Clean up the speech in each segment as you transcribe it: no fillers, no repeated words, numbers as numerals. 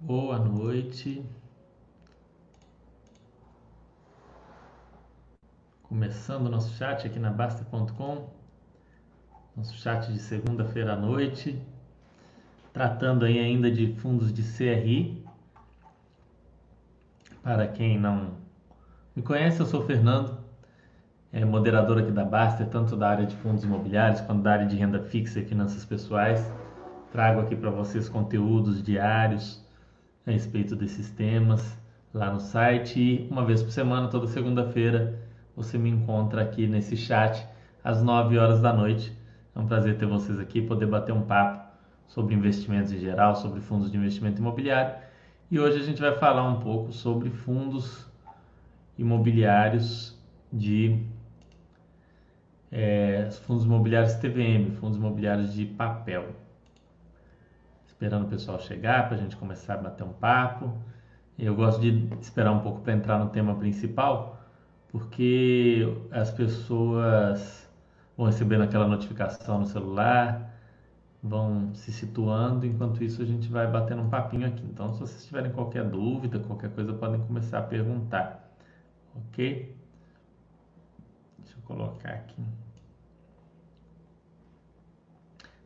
Boa noite. Começando o nosso chat aqui na bastter.com, nosso chat de segunda-feira à noite, tratando aí ainda de fundos de CRI. Para quem não me conhece, eu sou o Fernando, moderador aqui da Baster, tanto da área de fundos imobiliários quanto da área de renda fixa e finanças pessoais. Trago aqui para vocês conteúdos diários a respeito desses temas lá no site, e uma vez por semana, toda segunda-feira, você me encontra aqui nesse chat às 9 horas da noite. É um prazer ter vocês aqui, poder bater um papo sobre investimentos em geral, sobre fundos de investimento imobiliário, e hoje a gente vai falar um pouco sobre fundos imobiliários de fundos imobiliários TVM, fundos imobiliários de papel. Esperando o pessoal chegar para a gente começar a bater um papo. Eu gosto de esperar um pouco para entrar no tema principal, porque as pessoas vão recebendo aquela notificação no celular, vão se situando, enquanto isso a gente vai batendo um papinho aqui. Então, se vocês tiverem qualquer dúvida, qualquer coisa, podem começar a perguntar, ok? Deixa eu colocar aqui.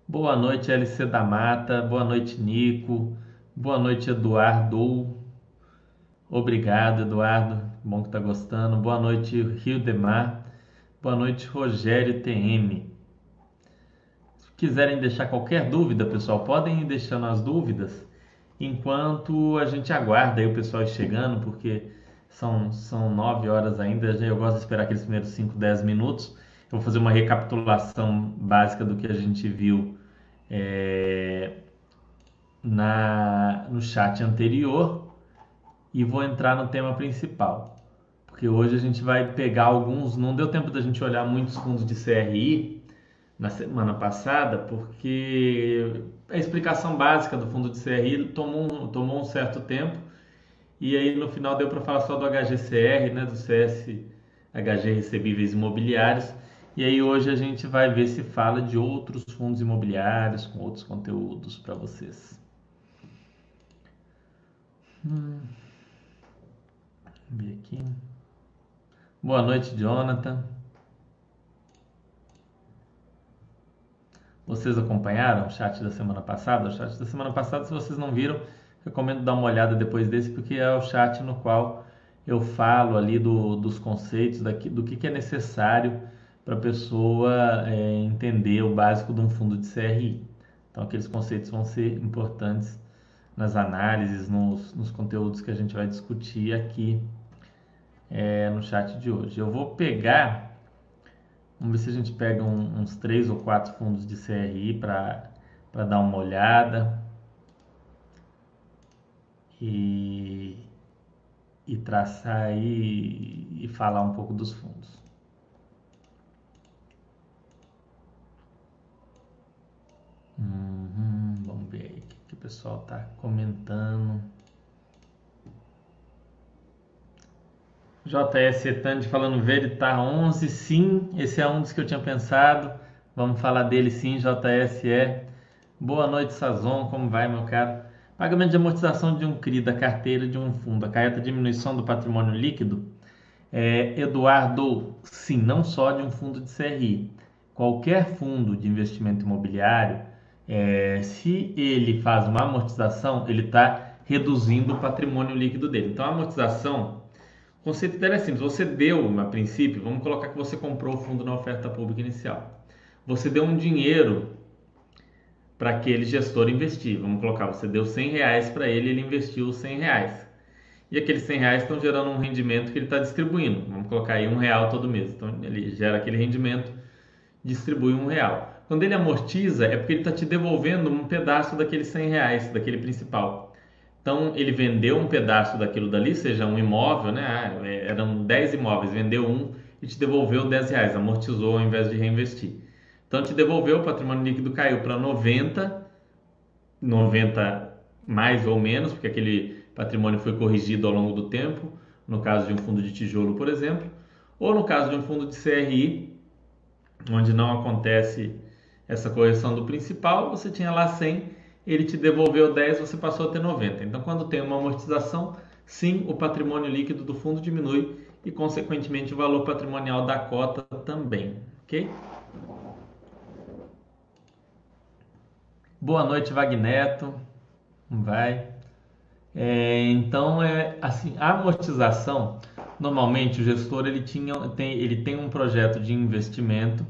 Boa noite, LC da Mata. Boa noite, Nico. Boa noite, Eduardo. Obrigado, Eduardo. Bom que tá gostando. Boa noite, Rio de Mar. Boa noite, Rogério TM. Se quiserem deixar qualquer dúvida, pessoal, podem ir deixando as dúvidas enquanto a gente aguarda aí o pessoal chegando, porque são 9 horas ainda. Eu gosto de esperar aqueles primeiros 5, 10 minutos. Eu vou fazer uma recapitulação básica do que a gente viu no chat anterior, e vou entrar no tema principal, porque hoje a gente vai pegar alguns. Não deu tempo da gente olhar muitos fundos de CRI na semana passada, porque a explicação básica do fundo de CRI tomou um certo tempo, e aí no final deu para falar só do HGCR, né, do CSHG Recebíveis Imobiliários. E aí hoje a gente vai ver se fala de outros fundos imobiliários com outros conteúdos para vocês. Vamos ver aqui. Boa noite, Jonathan. Vocês acompanharam o chat da semana passada? O chat da semana passada, se vocês não viram, recomendo dar uma olhada depois desse, porque é o chat no qual eu falo ali dos conceitos, do que é necessário para a pessoa entender o básico de um fundo de CRI. Então, aqueles conceitos vão ser importantes nas análises, nos conteúdos que a gente vai discutir aqui no chat de hoje. Eu vou pegar, vamos ver se a gente pega uns 3 ou 4 fundos de CRI para dar uma olhada e traçar aí e falar um pouco dos fundos. Vamos ver aí o que o pessoal está comentando. JSRE falando Veritar 11, sim, esse é um dos que eu tinha pensado. Vamos falar dele sim, JSRE. Boa noite, Sazon, como vai, meu caro? Pagamento de amortização de um CRI da carteira de um fundo acarreta diminuição do patrimônio líquido? Eduardo, sim, não só de um fundo de CRI. Qualquer fundo de investimento imobiliário, se ele faz uma amortização, ele está reduzindo o patrimônio líquido dele. Então, a amortização, o conceito dela é simples. Você deu, a princípio, vamos colocar que você comprou o fundo na oferta pública inicial. Você deu um dinheiro para aquele gestor investir. Vamos colocar, você deu 100 reais para ele, ele investiu 100 reais. E aqueles 100 reais estão gerando um rendimento que ele está distribuindo. Vamos colocar aí R$1 todo mês. Então, ele gera aquele rendimento, distribui R$1. Quando ele amortiza, é porque ele está te devolvendo um pedaço daqueles 100 reais, daquele principal. Então, ele vendeu um pedaço daquilo dali, seja um imóvel, né? Eram 10 imóveis, vendeu um e te devolveu 10 reais, amortizou ao invés de reinvestir. Então, te devolveu, o patrimônio líquido caiu para 90 mais ou menos, porque aquele patrimônio foi corrigido ao longo do tempo, no caso de um fundo de tijolo, por exemplo, ou no caso de um fundo de CRI, onde não acontece essa correção do principal. Você tinha lá 100 ele te devolveu 10, você passou a ter 90. Então, quando tem uma amortização, sim, o patrimônio líquido do fundo diminui e, consequentemente, o valor patrimonial da cota também, ok? Boa noite, Vagneto. Vai. Então, assim, a amortização, normalmente o gestor ele tem um projeto de investimento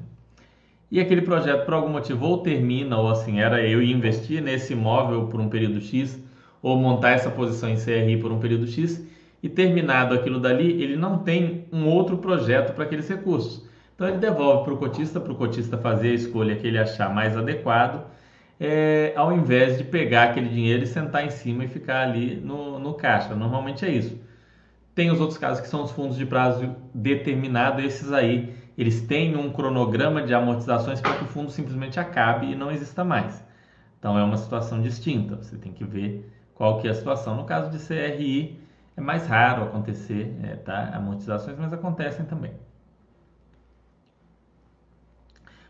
e aquele projeto, por algum motivo, ou termina, ou assim, era eu investir nesse imóvel por um período X, ou montar essa posição em CRI por um período X, e terminado aquilo dali, ele não tem um outro projeto para aqueles recursos. Então, ele devolve para o cotista fazer a escolha que ele achar mais adequado, ao invés de pegar aquele dinheiro e sentar em cima e ficar ali no caixa. Normalmente é isso. Tem os outros casos que são os fundos de prazo determinado, esses aí, eles têm um cronograma de amortizações para que o fundo simplesmente acabe e não exista mais. Então, é uma situação distinta. Você tem que ver qual que é a situação. No caso de CRI, é mais raro acontecer, tá? Amortizações, mas acontecem também.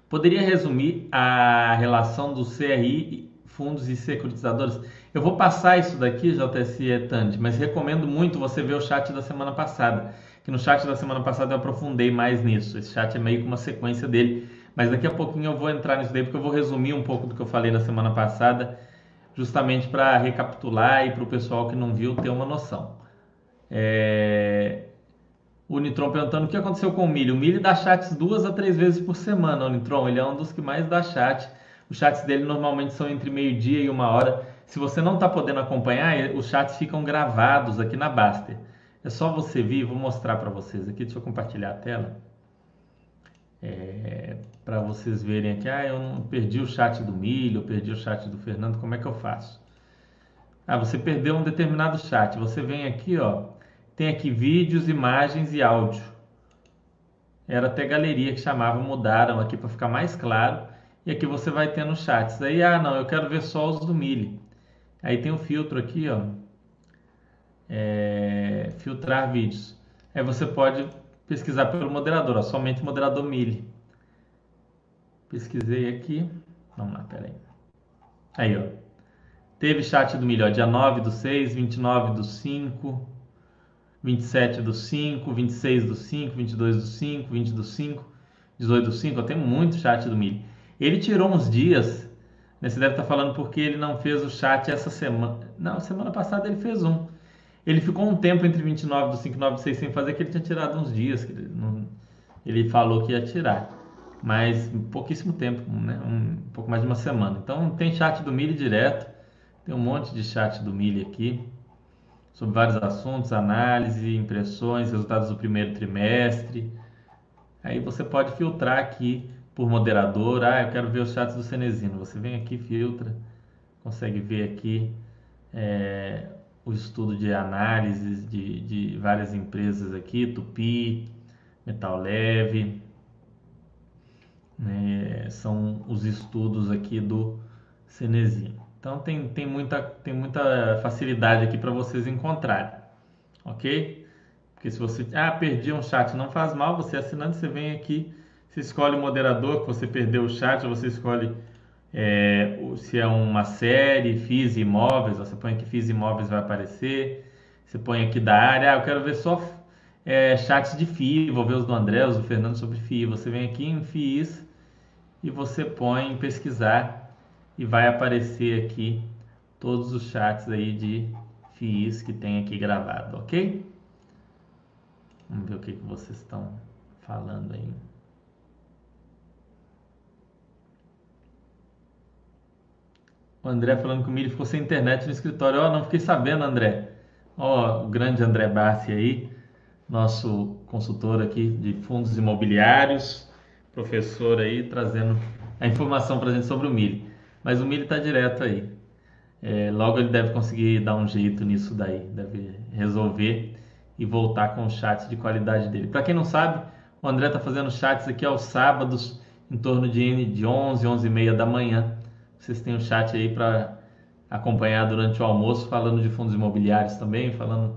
Poderia resumir a relação do CRI, fundos e securitizadores? Eu vou passar isso daqui, JSRE Tandi, mas recomendo muito você ver o chat da semana passada. Que no chat da semana passada eu aprofundei mais nisso. Esse chat é meio que uma sequência dele, mas daqui a pouquinho eu vou entrar nisso daí, porque eu vou resumir um pouco do que eu falei na semana passada, justamente para recapitular e para o pessoal que não viu ter uma noção. O Nitron perguntando o que aconteceu com o milho. O milho dá chats 2 a 3 vezes por semana, o Nitron. Ele é um dos que mais dá chat. Os chats dele normalmente são entre 12h e 13h. Se você não está podendo acompanhar, os chats ficam gravados aqui na Baster. É só você vir, vou mostrar para vocês aqui. Deixa eu compartilhar a tela. Para vocês verem aqui. Ah, eu não perdi o chat do milho, eu perdi o chat do Fernando. Como é que eu faço? Ah, você perdeu um determinado chat. Você vem aqui, ó. Tem aqui vídeos, imagens e áudio. Era até galeria que chamava, mudaram aqui para ficar mais claro. E aqui você vai tendo chats. Aí, ah, não, eu quero ver só os do milho. Aí tem o filtro aqui, ó. Filtrar vídeos. Aí você pode pesquisar pelo moderador, ó, somente moderador milho. Pesquisei aqui. Vamos lá, peraí. Aí, ó. Teve chat do milho, ó, dia 9/6, 29/5... 27/5, 26/5, 22/5, 20/5, 18/5, eu tenho muito chat do milho. Ele tirou uns dias, né? Você deve estar falando porque ele não fez o chat essa semana. Não, semana passada ele fez um. Ele ficou um tempo entre 29/5 e 9/6 sem fazer, que ele tinha tirado uns dias. Que ele falou que ia tirar, mas pouquíssimo tempo, né? Um pouco mais de uma semana. Então tem chat do milho direto, tem um monte de chat do milho aqui. Sobre vários assuntos, análise, impressões, resultados do primeiro trimestre. Aí você pode filtrar aqui por moderador. Ah, eu quero ver os chats do Cinezinho. Você vem aqui, filtra, consegue ver aqui o estudo de análises de várias empresas aqui, Tupi, Metal Leve. São os estudos aqui do Cinezinho. Então, tem muita facilidade aqui para vocês encontrarem, ok? Porque se você... Ah, perdi um chat, não faz mal, você assinando, você vem aqui, você escolhe o moderador que você perdeu o chat, você escolhe se é uma série, FIIs e imóveis, você põe aqui FIIs e imóveis, vai aparecer, você põe aqui da área, ah, eu quero ver só chats de FII, vou ver os do André, os do Fernando sobre FII, você vem aqui em FIIs e você põe em pesquisar, e vai aparecer aqui todos os chats aí de FIIs que tem aqui gravado, ok? Vamos ver o que vocês estão falando aí. O André falando que o milho ficou sem internet no escritório. Ó, não fiquei sabendo, André. Ó, o grande André Barsi aí, nosso consultor aqui de fundos imobiliários, professor aí, trazendo a informação para a gente sobre o milho. Mas o milho está direto aí. Logo ele deve conseguir dar um jeito nisso daí. Deve resolver e voltar com o chat de qualidade dele. Para quem não sabe, o André está fazendo chats aqui aos sábados, em torno de 11, 11 e meia da manhã. Vocês têm um chat aí para acompanhar durante o almoço, falando de fundos imobiliários também, falando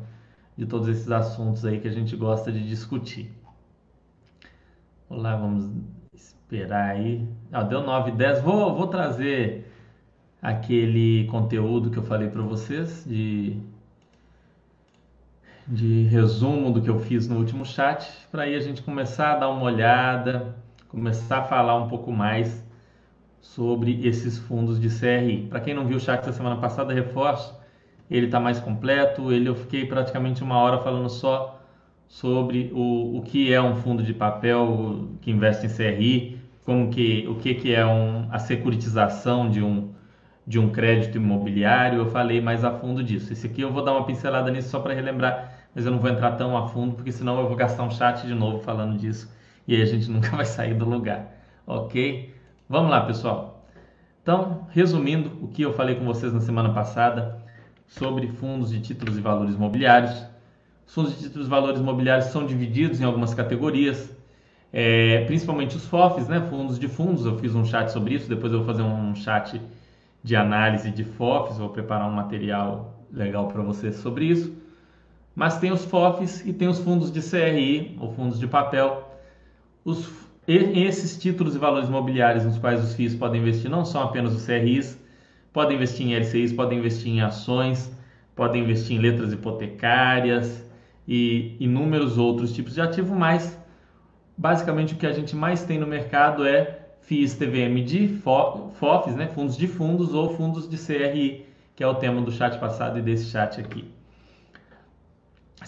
de todos esses assuntos aí que a gente gosta de discutir. Vamos lá, vamos... Esperar aí. Ah, deu 9 e 10. Vou trazer aquele conteúdo que eu falei para vocês de resumo do que eu fiz no último chat, para aí a gente começar a dar uma olhada, começar a falar um pouco mais sobre esses fundos de CRI. Para quem não viu o chat da semana passada, reforço, ele está mais completo, eu fiquei praticamente uma hora falando só sobre o que é um fundo de papel que investe em CRI, como que, o que é a securitização de um crédito imobiliário. Eu falei mais a fundo disso. Esse aqui eu vou dar uma pincelada nisso só para relembrar, mas eu não vou entrar tão a fundo, porque senão eu vou gastar um chat de novo falando disso, e aí a gente nunca vai sair do lugar, ok? Vamos lá, pessoal. Então, resumindo o que eu falei com vocês na semana passada sobre fundos de títulos e valores imobiliários. Os fundos de títulos e valores imobiliários são divididos em algumas categorias, principalmente os FOFs, né? Fundos de fundos, eu fiz um chat sobre isso, depois eu vou fazer um chat de análise de FOFs, vou preparar um material legal para vocês sobre isso. Mas tem os FOFs e tem os fundos de CRI, ou fundos de papel. Esses títulos e valores imobiliários nos quais os FIIs podem investir não são apenas os CRIs, podem investir em LCIs, podem investir em ações, podem investir em letras hipotecárias e inúmeros outros tipos de ativo, mas basicamente o que a gente mais tem no mercado é FIIs, TVM de FOFs, né? Fundos de fundos ou fundos de CRI, que é o tema do chat passado e desse chat aqui.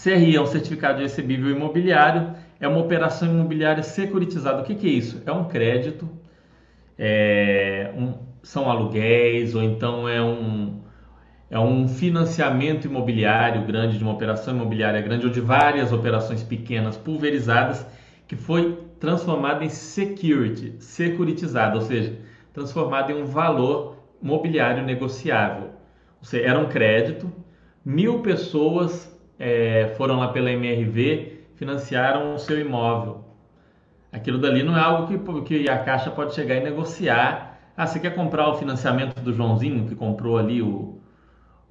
CRI é um certificado de recebível imobiliário, é uma operação imobiliária securitizada. O que que é isso? É um crédito, são aluguéis, ou então é um financiamento imobiliário grande, de uma operação imobiliária grande, ou de várias operações pequenas pulverizadas, que foi transformada em securitizada, ou seja, transformada em um valor mobiliário negociável. Ou seja, era um crédito, 1000 pessoas foram lá pela MRV, financiaram o seu imóvel. Aquilo dali não é algo que a Caixa pode chegar e negociar. Ah, você quer comprar o financiamento do Joãozinho, que comprou ali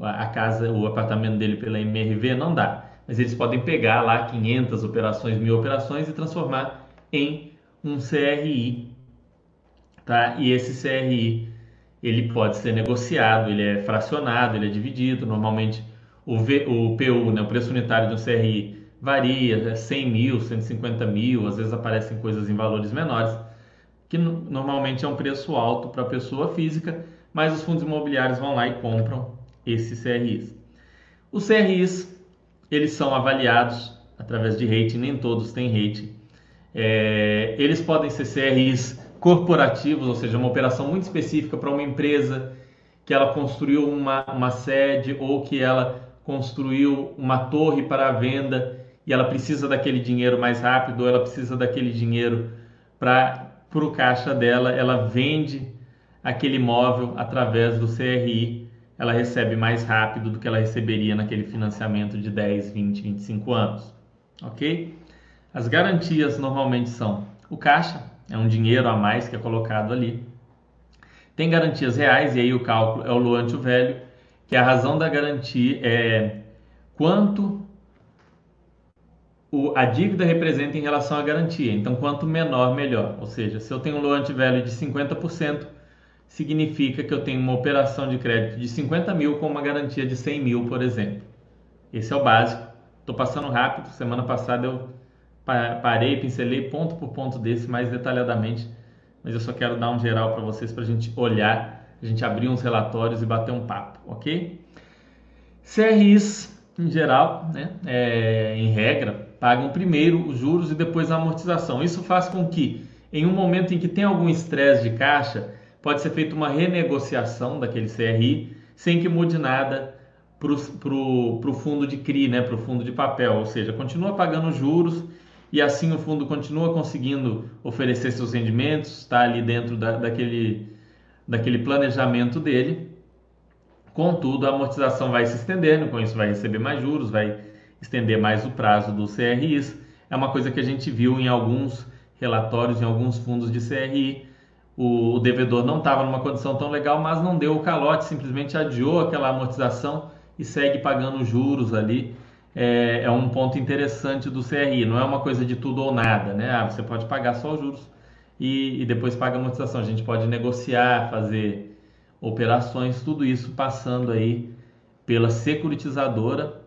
a casa, o apartamento dele pela MRV? Não dá. Mas eles podem pegar lá 500 operações, 1000 operações e transformar em um CRI, tá? E esse CRI, ele pode ser negociado, ele é fracionado, ele é dividido. Normalmente o PU, né, o preço unitário de um CRI, varia, né, 100 mil, 150 mil, às vezes aparecem coisas em valores menores, que normalmente é um preço alto para a pessoa física, mas os fundos imobiliários vão lá e compram esses CRIs. Os CRIs, eles são avaliados através de rating, nem todos têm rating. Eles podem ser CRIs corporativos, ou seja, uma operação muito específica para uma empresa que ela construiu uma sede, ou que ela construiu uma torre para a venda e ela precisa daquele dinheiro mais rápido, ou ela precisa daquele dinheiro para o caixa dela, ela vende aquele imóvel através do CRI. Ela recebe mais rápido do que ela receberia naquele financiamento de 10, 20, 25 anos, ok? As garantias normalmente são o caixa, é um dinheiro a mais que é colocado ali. Tem garantias reais, e aí o cálculo é o loante o velho, que a razão da garantia é quanto a dívida representa em relação à garantia. Então, quanto menor, melhor. Ou seja, se eu tenho um loante velho de 50%, significa que eu tenho uma operação de crédito de 50 mil com uma garantia de 100 mil, por exemplo. Esse é o básico. Estou passando rápido, semana passada eu parei, pincelei ponto por ponto desse mais detalhadamente, mas eu só quero dar um geral para vocês, para a gente olhar, a gente abrir uns relatórios e bater um papo, ok? CRIs, em geral, né, em regra, pagam primeiro os juros e depois a amortização. Isso faz com que, em um momento em que tem algum estresse de caixa, pode ser feita uma renegociação daquele CRI sem que mude nada para o fundo de CRI, né, para o fundo de papel. Ou seja, continua pagando juros e assim o fundo continua conseguindo oferecer seus rendimentos, está ali dentro daquele planejamento dele. Contudo, a amortização vai se estendendo, com isso vai receber mais juros, vai estender mais o prazo dos CRIs. É uma coisa que a gente viu em alguns relatórios, em alguns fundos de CRI. O devedor não estava numa condição tão legal, mas não deu o calote, simplesmente adiou aquela amortização e segue pagando juros ali. É um ponto interessante do CRI, não é uma coisa de tudo ou nada, né? Ah, você pode pagar só os juros e depois paga a amortização. A gente pode negociar, fazer operações, tudo isso passando aí pela securitizadora,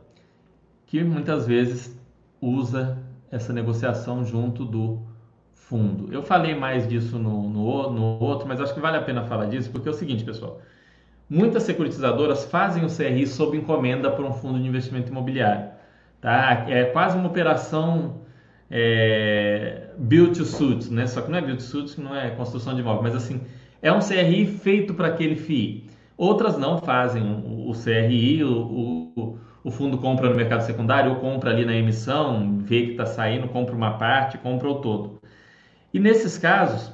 que muitas vezes usa essa negociação junto do fundo. Eu falei mais disso no outro, mas acho que vale a pena falar disso, porque é o seguinte, pessoal. Muitas securitizadoras fazem o CRI sob encomenda por um fundo de investimento imobiliário. Tá? É quase uma operação build to suit, né? Só que não é build to suit, não é construção de imóvel, mas assim, é um CRI feito para aquele FII. Outras não fazem o CRI, o fundo compra no mercado secundário, ou compra ali na emissão, vê que está saindo, compra uma parte, compra o todo. E nesses casos,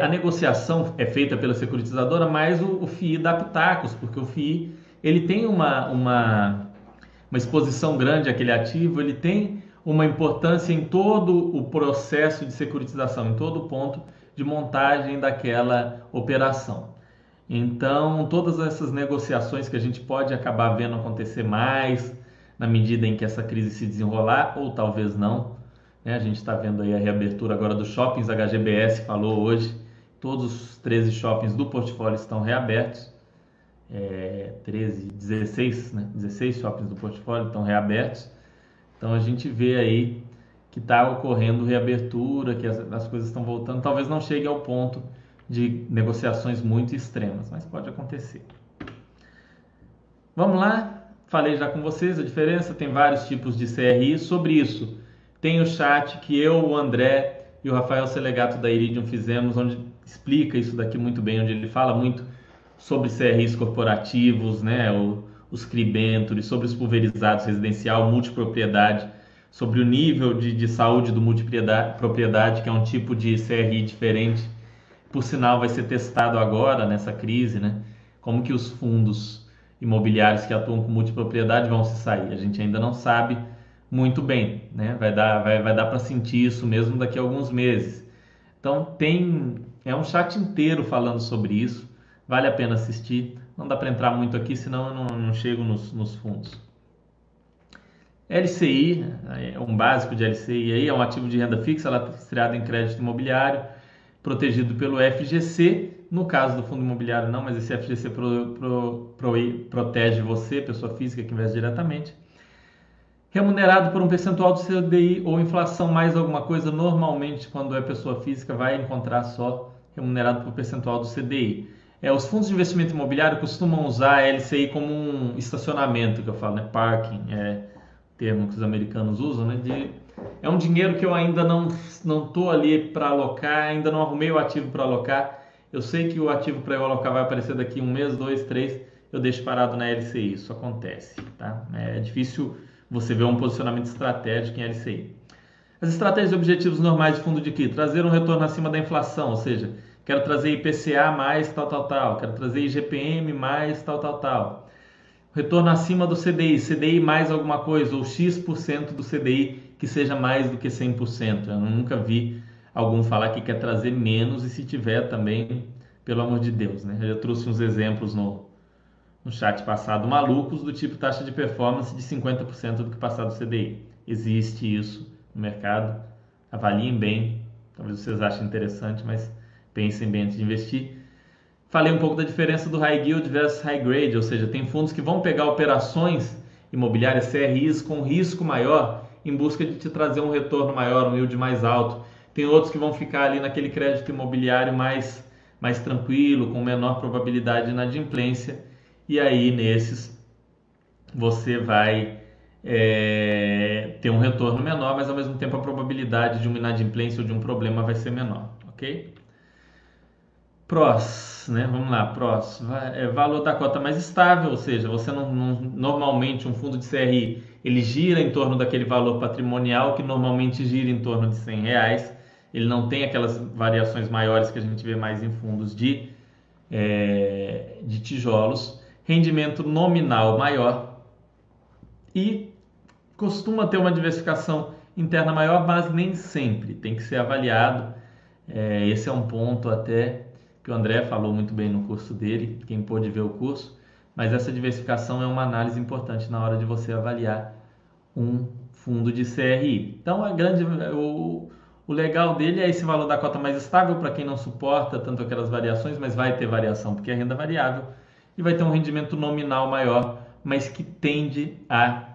a negociação é feita pela securitizadora, mas o FII dá pitacos, porque o FII ele tem uma exposição grande àquele ativo, ele tem uma importância em todo o processo de securitização, em todo o ponto de montagem daquela operação. Então, todas essas negociações que a gente pode acabar vendo acontecer mais na medida em que essa crise se desenrolar, ou talvez não, né? A gente está vendo aí a reabertura agora dos shoppings, a HGBS falou hoje, todos os 13 shoppings do portfólio estão reabertos, 16, né? 16 shoppings do portfólio estão reabertos, então a gente vê aí que está ocorrendo reabertura, que as coisas estão voltando, talvez não chegue ao ponto de negociações muito extremas, mas pode acontecer. Vamos lá, falei já com vocês a diferença, tem vários tipos de CRI, sobre isso tem o chat que eu, o André e o Rafael Selegato da Iridium fizemos, onde explica isso daqui muito bem, onde ele fala muito sobre CRIs corporativos, né, os CRI-Ventures, sobre os pulverizados residencial, multipropriedade, sobre o nível de saúde do multipropriedade, que é um tipo de CRI diferente. Por sinal, vai ser testado agora, nessa crise, né? Como que os fundos imobiliários que atuam com multipropriedade vão se sair. A gente ainda não sabe muito bem, né? Vai dar para sentir isso mesmo daqui a alguns meses. Então, é um chat inteiro falando sobre isso. Vale a pena assistir. Não dá para entrar muito aqui, senão eu não chego nos fundos. LCI, é um básico de LCI, aí é um ativo de renda fixa, lastreado em crédito imobiliário, protegido pelo FGC, no caso do fundo imobiliário não, mas esse FGC protege você, pessoa física que investe diretamente, remunerado por um percentual do CDI ou inflação mais alguma coisa, normalmente quando é pessoa física vai encontrar só remunerado por percentual do CDI. Os fundos de investimento imobiliário costumam usar a LCI como um estacionamento, que eu falo, né? Parking, o termo que os americanos usam, né? É um dinheiro que eu ainda não estou ali para alocar, ainda não arrumei o ativo para alocar. Eu sei que o ativo para eu alocar vai aparecer daqui um mês, dois, três, eu deixo parado na LCI, isso acontece, tá? É difícil você ver um posicionamento estratégico em LCI. As estratégias e objetivos normais de fundo de CRI, trazer um retorno acima da inflação, ou seja, quero trazer IPCA mais tal, tal, tal, quero trazer IGPM mais tal, tal, tal. Retorno acima do CDI, CDI mais alguma coisa, ou X% do CDI, que seja mais do que 100%. Eu nunca vi algum falar que quer trazer menos, e se tiver também, pelo amor de Deus, né? Eu trouxe uns exemplos no chat passado, malucos, do tipo taxa de performance de 50% do que passar do CDI. Existe isso no mercado, avaliem bem, talvez vocês achem interessante, mas pensem bem antes de investir. Falei um pouco da diferença do High Yield versus High Grade, ou seja, tem fundos que vão pegar operações imobiliárias, CRIs, com risco maior, em busca de te trazer um retorno maior, um yield mais alto. Tem outros que vão ficar ali naquele crédito imobiliário mais tranquilo, com menor probabilidade de inadimplência. E aí, nesses, você vai ter um retorno menor, mas ao mesmo tempo a probabilidade de uma inadimplência ou de um problema vai ser menor, ok? Prós, né? Vamos lá, prós. Valor da cota mais estável, ou seja, você normalmente um fundo de CRI, ele gira em torno daquele valor patrimonial que normalmente gira em torno de R$100. Ele não tem aquelas variações maiores que a gente vê mais em fundos de tijolos. Rendimento nominal maior e costuma ter uma diversificação interna maior, mas nem sempre. Tem que ser avaliado. Esse é um ponto até que o André falou muito bem no curso dele, quem pôde ver o curso, mas essa diversificação é uma análise importante na hora de você avaliar um fundo de CRI. Então, O legal dele é esse valor da cota mais estável para quem não suporta tanto aquelas variações, mas vai ter variação porque é renda variável e vai ter um rendimento nominal maior, mas que tende a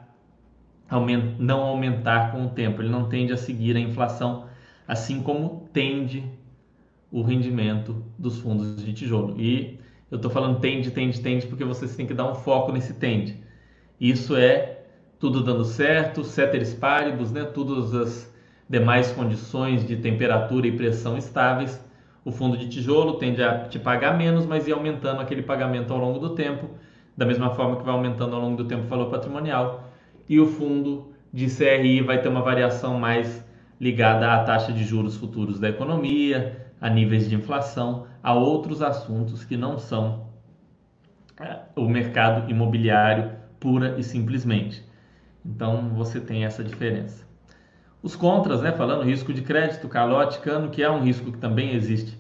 não aumentar com o tempo. Ele não tende a seguir a inflação, assim como tende o rendimento dos fundos de tijolo. E eu estou falando tende, porque vocês têm que dar um foco nesse tende. Isso é tudo dando certo, ceteris paribus, né? Todas as demais condições de temperatura e pressão estáveis. O fundo de tijolo tende a te pagar menos, mas ir aumentando aquele pagamento ao longo do tempo, da mesma forma que vai aumentando ao longo do tempo o valor patrimonial. E o fundo de CRI vai ter uma variação mais ligada à taxa de juros futuros da economia, a níveis de inflação, a outros assuntos que não são o mercado imobiliário pura e simplesmente. Então, você tem essa diferença. Os contras, né? Falando risco de crédito, calote, cano, que é um risco que também existe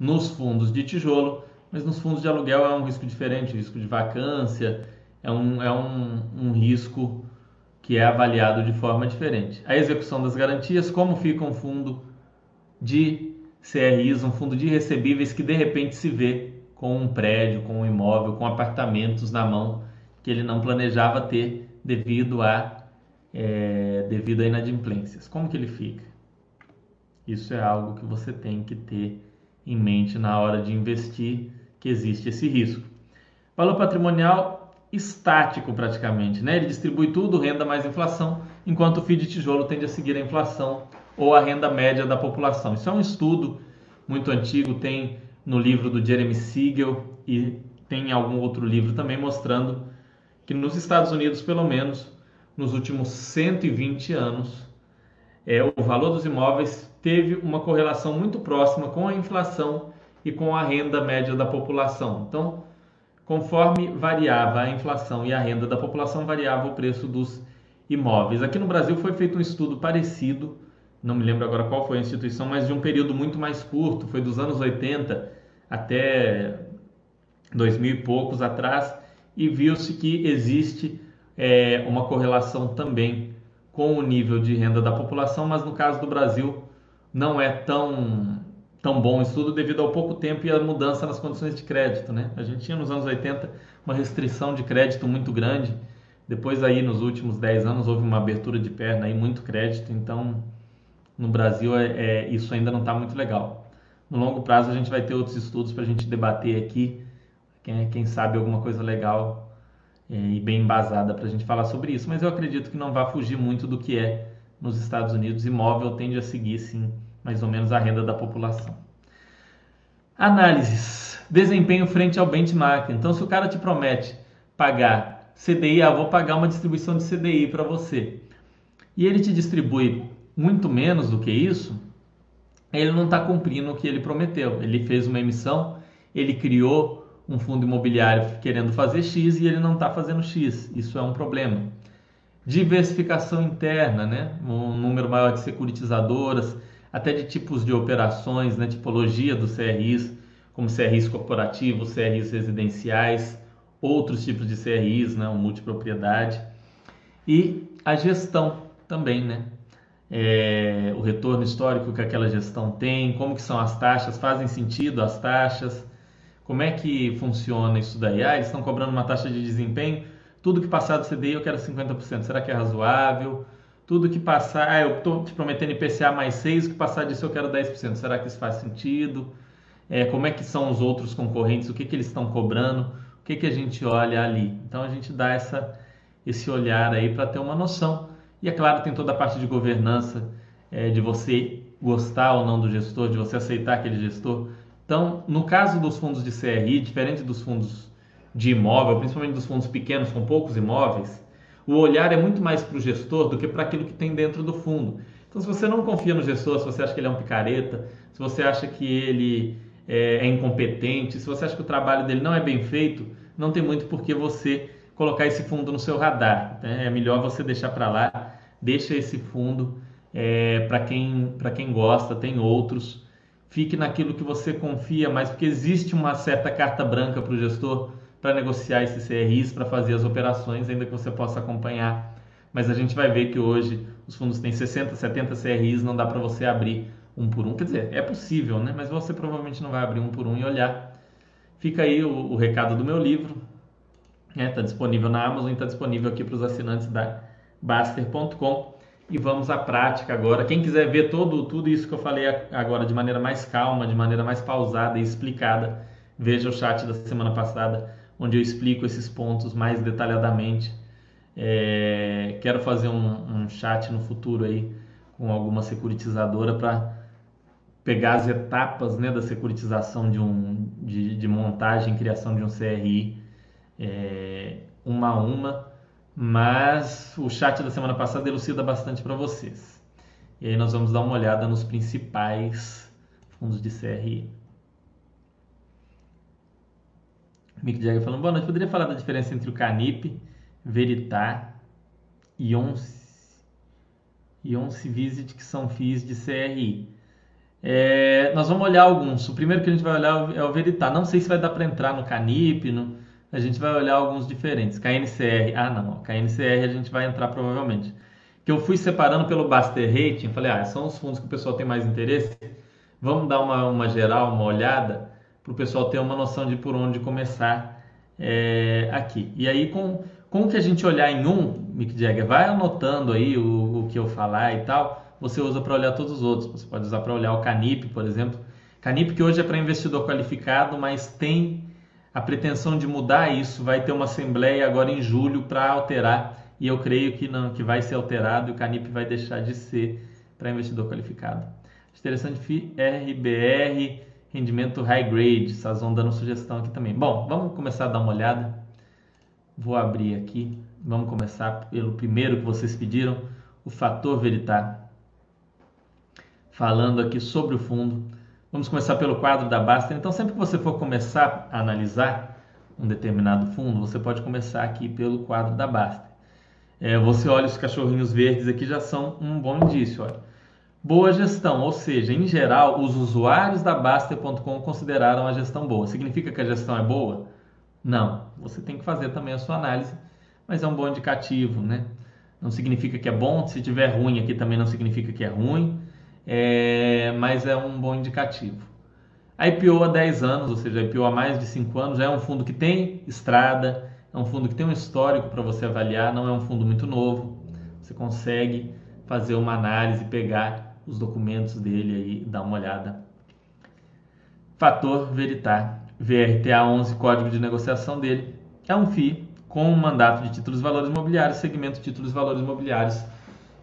nos fundos de tijolo, mas nos fundos de aluguel é um risco diferente, risco de vacância, é um risco que é avaliado de forma diferente. A execução das garantias, como fica um fundo de CRIs, um fundo de recebíveis que de repente se vê com um prédio, com um imóvel, com apartamentos na mão que ele não planejava ter devido a inadimplências. Como que ele fica? Isso é algo que você tem que ter em mente na hora de investir, que existe esse risco. Valor patrimonial estático praticamente, né? Ele distribui tudo, renda mais inflação, enquanto o FII de tijolo tende a seguir a inflação ou a renda média da população. Isso é um estudo muito antigo, tem no livro do Jeremy Siegel e tem algum outro livro também mostrando que nos Estados Unidos, pelo menos, nos últimos 120 anos, o valor dos imóveis teve uma correlação muito próxima com a inflação e com a renda média da população. Então, conforme variava a inflação e a renda da população, variava o preço dos imóveis. Aqui no Brasil foi feito um estudo parecido, não me lembro agora qual foi a instituição, mas de um período muito mais curto, foi dos anos 80 até 2000 e poucos atrás, e viu-se que existe uma correlação também com o nível de renda da população, mas no caso do Brasil não é tão bom o estudo devido ao pouco tempo e à mudança nas condições de crédito, né? A gente tinha nos anos 80 uma restrição de crédito muito grande, depois aí nos últimos 10 anos houve uma abertura de perna aí, muito crédito, então no Brasil isso ainda não está muito legal. No longo prazo a gente vai ter outros estudos para a gente debater aqui, quem sabe alguma coisa legal e bem embasada para a gente falar sobre isso, mas eu acredito que não vai fugir muito do que é nos Estados Unidos, imóvel tende a seguir sim mais ou menos a renda da população. Análises. Desempenho frente ao benchmark. Então, se o cara te promete pagar CDI, vou pagar uma distribuição de CDI para você, e ele te distribui muito menos do que isso, ele não está cumprindo o que ele prometeu. Ele fez uma emissão, ele criou um fundo imobiliário querendo fazer X e ele não está fazendo X. Isso é um problema. Diversificação interna, né? Um número maior de securitizadoras, até de tipos de operações, né? Tipologia dos CRIs, como CRIs corporativos, CRIs residenciais, outros tipos de CRIs, né? Multipropriedade. E a gestão também, né? O retorno histórico que aquela gestão tem, como que são as taxas, fazem sentido as taxas, como é que funciona isso daí? Eles estão cobrando uma taxa de desempenho, tudo que passar do CDI eu quero 50%, será que é razoável? Tudo que passar, eu estou te prometendo IPCA mais 6, o que passar disso eu quero 10%. Será que isso faz sentido? Como é que são os outros concorrentes? O que eles estão cobrando? O que a gente olha ali? Então, a gente dá esse olhar aí para ter uma noção. E, é claro, tem toda a parte de governança, de você gostar ou não do gestor, de você aceitar aquele gestor. Então, no caso dos fundos de CRI, diferente dos fundos de imóvel, principalmente dos fundos pequenos com poucos imóveis, o olhar é muito mais para o gestor do que para aquilo que tem dentro do fundo. Então, se você não confia no gestor, se você acha que ele é um picareta, se você acha que ele é incompetente, se você acha que o trabalho dele não é bem feito, não tem muito por que você colocar esse fundo no seu radar, né? É melhor você deixar para lá, deixa esse fundo para quem gosta, tem outros. Fique naquilo que você confia mais, porque existe uma certa carta branca para o gestor, para negociar esses CRIs, para fazer as operações, ainda que você possa acompanhar mas a gente vai ver que hoje os fundos têm 60, 70 CRIs, não dá para você abrir um por um, quer dizer, é possível, né? Mas você provavelmente não vai abrir um por um e olhar. Fica aí o recado do meu livro, está disponível na Amazon e está disponível aqui para os assinantes da bastter.com. E vamos à prática agora. Quem quiser ver tudo isso que eu falei agora de maneira mais calma, de maneira mais pausada e explicada, veja o chat da semana passada, onde eu explico esses pontos mais detalhadamente. Quero fazer um chat no futuro aí com alguma securitizadora para pegar as etapas, né, da securitização de montagem, criação de um CRI, uma a uma, mas o chat da semana passada elucida bastante para vocês. E aí nós vamos dar uma olhada nos principais fundos de CRI. Mick Jagger falando, boa noite, poderia falar da diferença entre o Canip, Veritar e Once Visit, que são FIIs de CRI. Nós vamos olhar alguns. O primeiro que a gente vai olhar é o Veritar. Não sei se vai dar para entrar no Canip, a gente vai olhar alguns diferentes. KNCR, KNCR a gente vai entrar provavelmente. Que eu fui separando pelo Baster Rating, falei, são os fundos que o pessoal tem mais interesse. Vamos dar uma geral, uma olhada, para o pessoal ter uma noção de por onde começar aqui. E aí com o que a gente olhar em um, Mick Jagger, vai anotando aí o que eu falar e tal, você usa para olhar todos os outros. Você pode usar para olhar o Canip, por exemplo. Canip que hoje é para investidor qualificado, mas tem a pretensão de mudar isso, vai ter uma assembleia agora em julho para alterar, e eu creio que não, que vai ser alterado e o Canip vai deixar de ser para investidor qualificado. Interessante, RBR, rendimento high grade, Sazon dando sugestão aqui também. Bom, vamos começar a dar uma olhada. Vou abrir aqui, vamos começar pelo primeiro que vocês pediram, o Fator Veritar. Falando aqui sobre o fundo, vamos começar pelo quadro da Baster. Então, sempre que você for começar a analisar um determinado fundo, você pode começar aqui pelo quadro da Baster. Você olha os cachorrinhos verdes aqui, já são um bom indício. Olha. Boa gestão, ou seja, em geral, os usuários da bastter.com consideraram a gestão boa. Significa que a gestão é boa? Não, você tem que fazer também a sua análise, mas é um bom indicativo, né? Não significa que é bom, se tiver ruim aqui também não significa que é ruim, mas é um bom indicativo. A IPO há 10 anos, ou seja, a IPO há mais de 5 anos, já é um fundo que tem estrada, é um fundo que tem um histórico para você avaliar, não é um fundo muito novo, você consegue fazer uma análise, pegar os documentos dele aí e dar uma olhada. Fator Veritar. VRTA11, código de negociação dele, é um FII com um mandato de títulos e valores imobiliários, segmento títulos e valores imobiliários,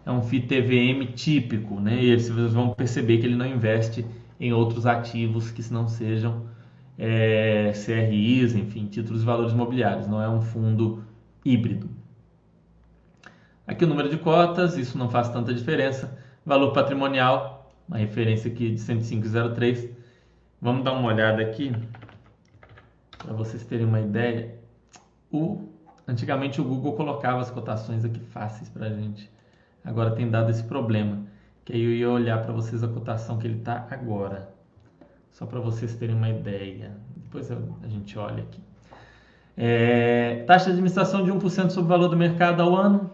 é um FII TVM típico, né? E vocês vão perceber que ele não investe em outros ativos que não sejam CRIs, enfim, títulos e valores imobiliários, não é um fundo híbrido. Aqui o número de cotas, isso não faz tanta diferença, valor patrimonial, uma referência aqui de 105,03, vamos dar uma olhada aqui, para vocês terem uma ideia. Antigamente o Google colocava as cotações aqui fáceis para a gente. Agora tem dado esse problema, que aí eu ia olhar para vocês a cotação que ele está agora, só para vocês terem uma ideia. Depois a gente olha aqui. Taxa de administração de 1% sobre o valor do mercado ao ano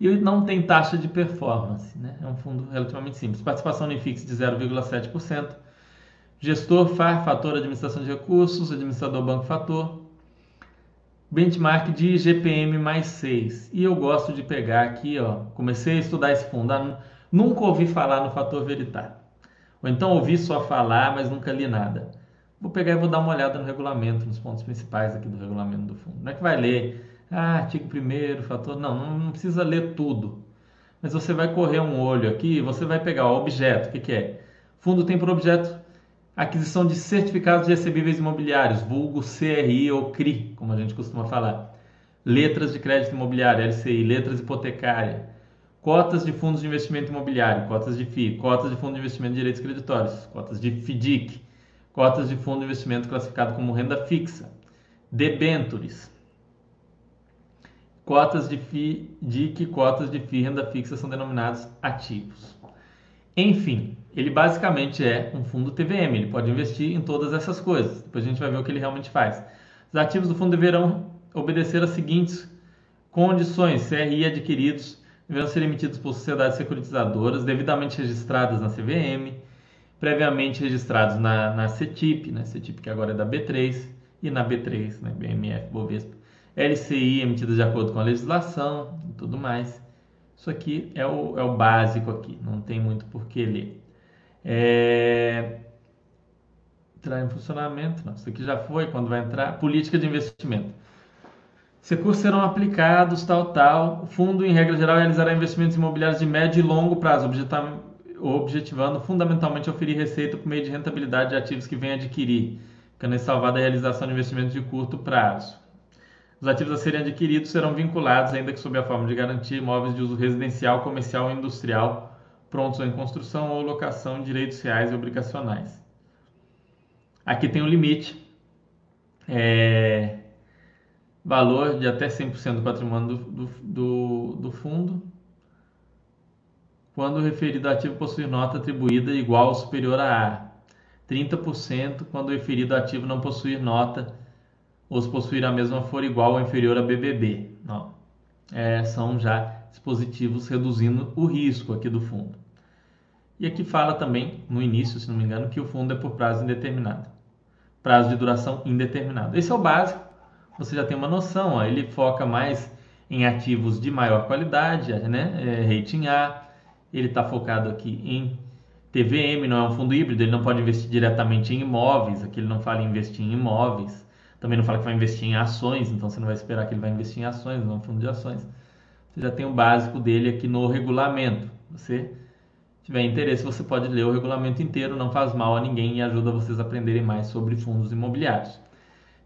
e não tem taxa de performance, né? É um fundo relativamente simples. Participação no IFIX de 0,7%. Gestor, FAR, Fator, Administração de Recursos, Administrador Banco Fator, benchmark de IGPM mais 6. E eu gosto de pegar aqui, comecei a estudar esse fundo, nunca ouvi falar no Fator Veritar. Ou então ouvi só falar, mas nunca li nada. Vou pegar e vou dar uma olhada no regulamento, nos pontos principais aqui do regulamento do fundo. Não é que vai ler, artigo 1º, Fator, não precisa ler tudo. Mas você vai correr um olho aqui, você vai pegar o objeto, o que é? Fundo tem por objeto aquisição de certificados de recebíveis imobiliários, vulgo CRI ou CRI, como a gente costuma falar. Letras de crédito imobiliário, LCI, letras hipotecárias, cotas de fundos de investimento imobiliário, cotas de FII, cotas de fundo de investimento de direitos creditórios, cotas de FDIC, cotas de fundo de investimento classificado como renda fixa, debêntures, cotas de FDIC, cotas de FII, renda fixa são denominados ativos. Enfim, ele basicamente é um fundo TVM, ele pode investir em todas essas coisas. Depois a gente vai ver o que ele realmente faz. Os ativos do fundo deverão obedecer às seguintes Condições: CRI adquiridos deverão ser emitidos por sociedades securitizadoras devidamente registradas na CVM, previamente registrados na CETIP, né? CETIP que agora é da B3, e na B3, né? BMF, Bovespa, LCI emitidas de acordo com a legislação e tudo mais. Isso aqui é o básico aqui, não tem muito por que ler. Entrar em funcionamento, não, isso aqui já foi, quando vai entrar. Política de investimento. Recursos serão aplicados, tal. O fundo, em regra geral, realizará investimentos imobiliários de médio e longo prazo, objetivando fundamentalmente oferir receita por meio de rentabilidade de ativos que vem adquirir, ficando ressalvada a realização de investimentos de curto prazo. Os ativos a serem adquiridos serão vinculados, ainda que sob a forma de garantia, imóveis de uso residencial, comercial ou industrial, prontos ou em construção ou locação de direitos reais e obrigacionais. Aqui tem um limite, valor de até 100% do patrimônio do fundo, quando o referido ativo possuir nota atribuída igual ou superior a 30%, quando o referido ativo não possuir nota, ou se possuir a mesma for igual ou inferior a BBB. Não. São já dispositivos reduzindo o risco aqui do fundo. E aqui fala também, no início, se não me engano, que o fundo é por prazo indeterminado. Prazo de duração indeterminado. Esse é o básico, você já tem uma noção. Ó, ele foca mais em ativos de maior qualidade, né? Rating A. Ele está focado aqui em TVM, não é um fundo híbrido, ele não pode investir diretamente em imóveis. Aqui ele não fala em investir em imóveis. Também não fala que vai investir em ações, então você não vai esperar que ele vai investir em ações, não é um fundo de ações. Você já tem o básico dele aqui no regulamento. Você tiver interesse, você pode ler o regulamento inteiro, não faz mal a ninguém e ajuda vocês a aprenderem mais sobre fundos imobiliários.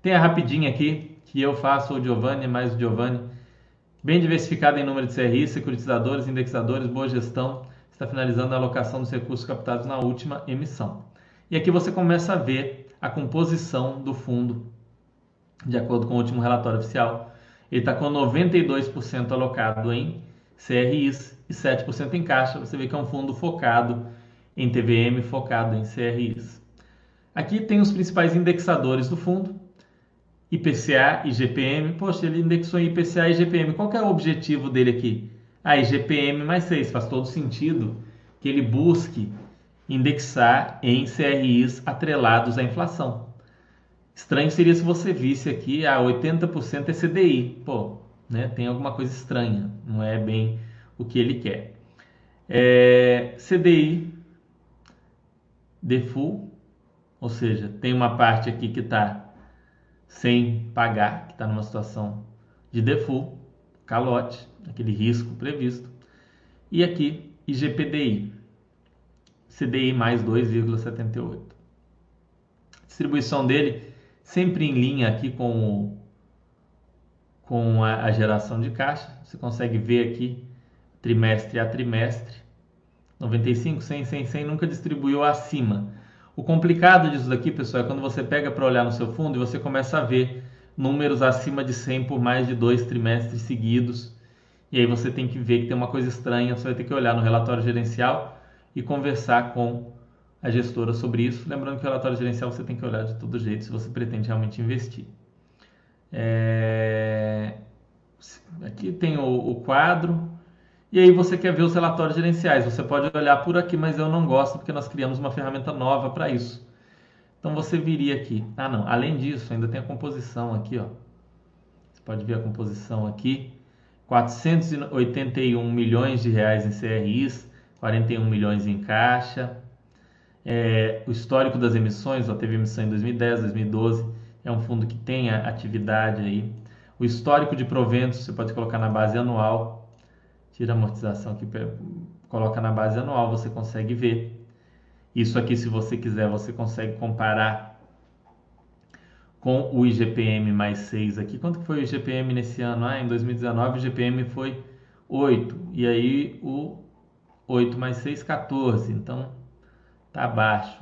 Tem a rapidinha aqui, que eu faço, o Giovanni, mais o Giovanni. Bem diversificado em número de CRIs, securitizadores, indexadores, boa gestão. Está finalizando a alocação dos recursos captados na última emissão. E aqui você começa a ver a composição do fundo. De acordo com o último relatório oficial, ele está com 92% alocado em CRIs e 7% em Caixa. Você vê que é um fundo focado em TVM, focado em CRIs. Aqui tem os principais indexadores do fundo, IPCA e IGPM. Poxa, ele indexou em IPCA e IGPM. Qual que é o objetivo dele aqui? IGPM mais 6. Faz todo sentido que ele busque indexar em CRIs atrelados à inflação. Estranho seria se você visse aqui, 80% é CDI. Pô, né? Tem alguma coisa estranha, não é bem o que ele quer. CDI, default, ou seja, tem uma parte aqui que está sem pagar, que está numa situação de default, calote, aquele risco previsto. E aqui, IGPDI, CDI mais 2,78. Distribuição dele sempre em linha aqui com a geração de caixa. Você consegue ver aqui, trimestre a trimestre, 95, 100, 100, 100, nunca distribuiu acima. O complicado disso daqui, pessoal, é quando você pega para olhar no seu fundo e você começa a ver números acima de 100 por mais de 2 trimestres seguidos. E aí você tem que ver que tem uma coisa estranha, você vai ter que olhar no relatório gerencial e conversar com a gestora sobre isso. Lembrando que o relatório gerencial você tem que olhar de todo jeito se você pretende realmente investir. Aqui tem o quadro. E aí você quer ver os relatórios gerenciais. Você pode olhar por aqui, mas eu não gosto porque nós criamos uma ferramenta nova para isso. Então você viria aqui. Ah, não. Além disso, ainda tem a composição aqui, ó. Você pode ver a composição aqui. 481 milhões de reais em CRIs, 41 milhões em caixa. O histórico das emissões, teve emissão em 2010, 2012, é um fundo que tem a atividade aí. O histórico de proventos, você pode colocar na base anual, tira a amortização aqui, coloca na base anual, você consegue ver. Isso aqui, se você quiser, você consegue comparar com o IGPM mais 6 aqui. Quanto que foi o IGPM nesse ano? Em 2019 o IGPM foi 8, e aí o 8 mais 6, 14, então... Está abaixo.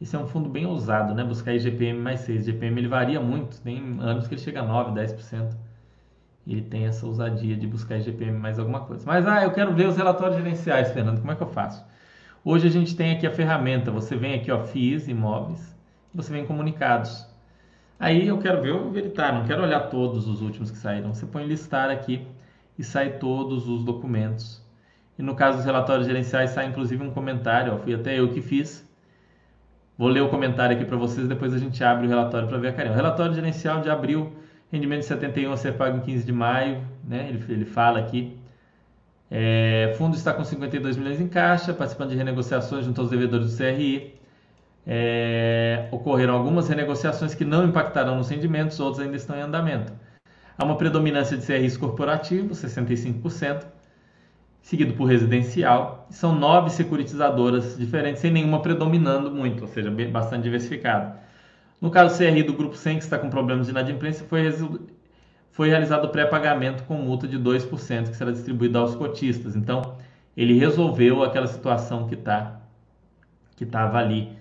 Esse é um fundo bem ousado, né? Buscar IGPM mais 6. IGPM ele varia muito, tem anos que ele chega a 9, 10%. Ele tem essa ousadia de buscar IGPM mais alguma coisa. Mas, eu quero ver os relatórios gerenciais, Fernando. Como é que eu faço? Hoje a gente tem aqui a ferramenta. Você vem aqui, FIIs, imóveis. Você vem em comunicados. Aí eu quero ver o Veritar, não quero olhar todos os últimos que saíram. Você põe listar aqui e sai todos os documentos. E no caso dos relatórios gerenciais sai inclusive um comentário, ó, fui até eu que fiz. Vou ler o comentário aqui para vocês, depois a gente abre o relatório para ver a carinha. O relatório gerencial de abril, rendimento de 71 a ser pago em 15 de maio, né? Ele fala aqui. Fundo está com 52 milhões em caixa, participando de renegociações junto aos devedores do CRI. Ocorreram algumas renegociações que não impactarão nos rendimentos, outras ainda estão em andamento. Há uma predominância de CRIs corporativos, 65%, seguido por residencial. São 9 securitizadoras diferentes, sem nenhuma predominando muito, ou seja, bastante diversificado. No caso CRI do Grupo 100, que está com problemas de inadimplência, foi realizado pré-pagamento com multa de 2%, que será distribuída aos cotistas. Então, ele resolveu aquela situação que estava ali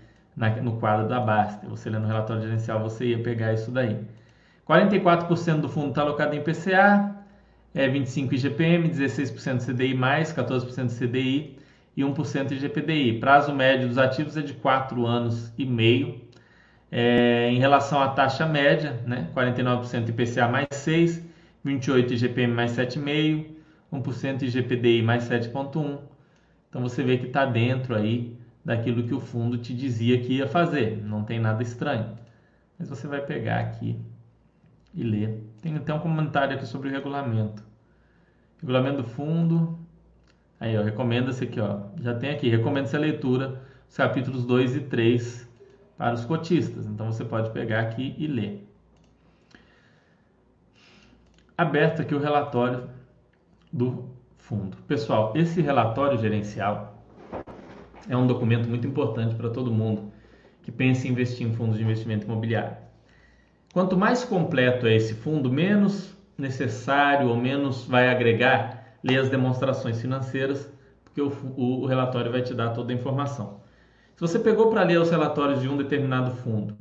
no quadro da Basta. Você lendo o relatório gerencial, você ia pegar isso daí. 44% do fundo está alocado em IPCA, 25% IGPM, 16% CDI+, 14% CDI e 1% IGPDI. Prazo médio dos ativos é de 4 anos e meio. Em relação à taxa média, né, 49% IPCA mais 6, 28% IGPM mais 7,5, 1% IGPDI mais 7,1. Então você vê que está dentro aí daquilo que o fundo te dizia que ia fazer, não tem nada estranho. Mas você vai pegar aqui e ler. Tem até um comentário aqui sobre o regulamento. Regulamento do fundo. Aí, ó, recomenda-se aqui, ó. Já tem aqui, recomenda-se a leitura dos capítulos 2 e 3 para os cotistas. Então você pode pegar aqui e ler. Aberto aqui o relatório do fundo. Pessoal, esse relatório gerencial é um documento muito importante para todo mundo que pensa em investir em fundos de investimento imobiliário. Quanto mais completo é esse fundo, menos necessário ou menos vai agregar ler as demonstrações financeiras, porque o relatório vai te dar toda a informação. Se você pegou para ler os relatórios de um determinado fundo,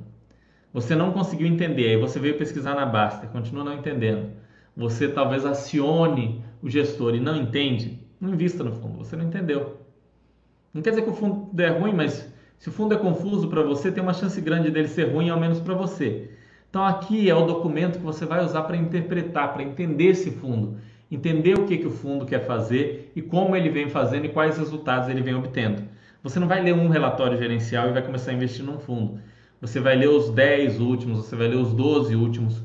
você não conseguiu entender, aí você veio pesquisar na Basta, continua não entendendo, você talvez acione o gestor e não entende, não invista no fundo, você não entendeu. Não quer dizer que o fundo é ruim, mas se o fundo é confuso para você, tem uma chance grande dele ser ruim, ao menos para você. Então aqui é o documento que você vai usar para interpretar, para entender esse fundo, entender o que o fundo quer fazer e como ele vem fazendo e quais resultados ele vem obtendo. Você não vai ler um relatório gerencial e vai começar a investir num fundo. Você vai ler os 10 últimos, você vai ler os 12 últimos.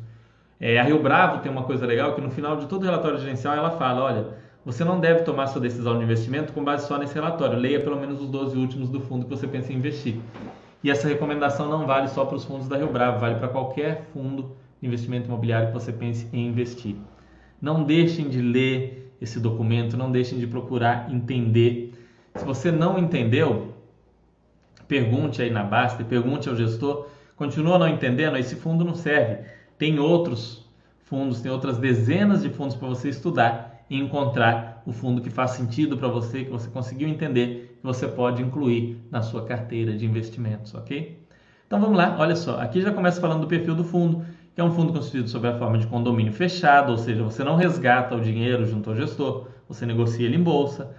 A Rio Bravo tem uma coisa legal que no final de todo relatório gerencial ela fala, olha, você não deve tomar sua decisão de investimento com base só nesse relatório. Leia pelo menos os 12 últimos do fundo que você pensa em investir. E essa recomendação não vale só para os fundos da Rio Bravo, vale para qualquer fundo de investimento imobiliário que você pense em investir. Não deixem de ler esse documento, não deixem de procurar entender. Se você não entendeu, pergunte aí na Basta, pergunte ao gestor. Continua não entendendo? Esse fundo não serve. Tem outros fundos, tem outras dezenas de fundos para você estudar e encontrar o fundo que faz sentido para você, que você conseguiu entender, que você pode incluir na sua carteira de investimentos, ok? Então vamos lá, olha só, aqui já começa falando do perfil do fundo, que é um fundo constituído sob a forma de condomínio fechado, ou seja, você não resgata o dinheiro junto ao gestor, você negocia ele em bolsa.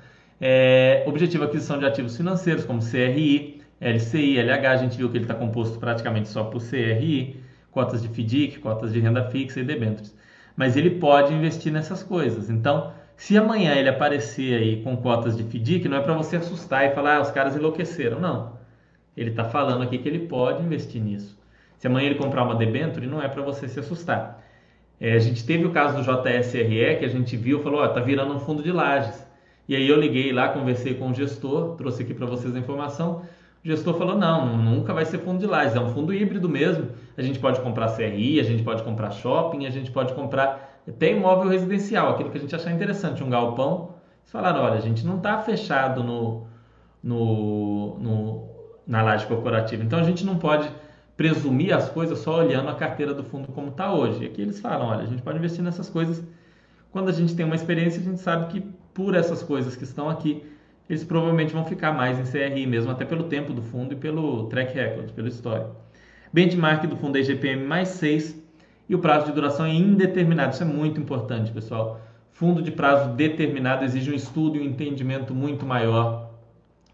Objetivo aquisição de ativos financeiros, como CRI, LCI, LH, a gente viu que ele está composto praticamente só por CRI, cotas de FDIC, cotas de renda fixa e debêntures. Mas ele pode investir nessas coisas. Então, se amanhã ele aparecer aí com cotas de FDIC, não é para você assustar e falar, ah, os caras enlouqueceram. Não. Ele está falando aqui que ele pode investir nisso. Se amanhã ele comprar uma debênture, não é para você se assustar. A gente teve o caso do JSRE, que a gente viu e falou, ó, tá virando um fundo de lajes. E aí eu liguei lá, conversei com o gestor, trouxe aqui para vocês a informação. O gestor falou, não, nunca vai ser fundo de lajes, é um fundo híbrido mesmo. A gente pode comprar CRI, a gente pode comprar shopping, a gente pode comprar até imóvel residencial, aquilo que a gente achar interessante, um galpão. Eles falaram, olha, a gente não está fechado na laje corporativa, então a gente não pode presumir as coisas só olhando a carteira do fundo como está hoje. E aqui eles falam, olha, a gente pode investir nessas coisas. Quando a gente tem uma experiência, a gente sabe que por essas coisas que estão aqui, eles provavelmente vão ficar mais em CRI mesmo, até pelo tempo do fundo e pelo track record, pelo histórico. Benchmark do fundo é IGPM mais 6 e o prazo de duração é indeterminado. Isso é muito importante, pessoal. Fundo de prazo determinado exige um estudo e um entendimento muito maior,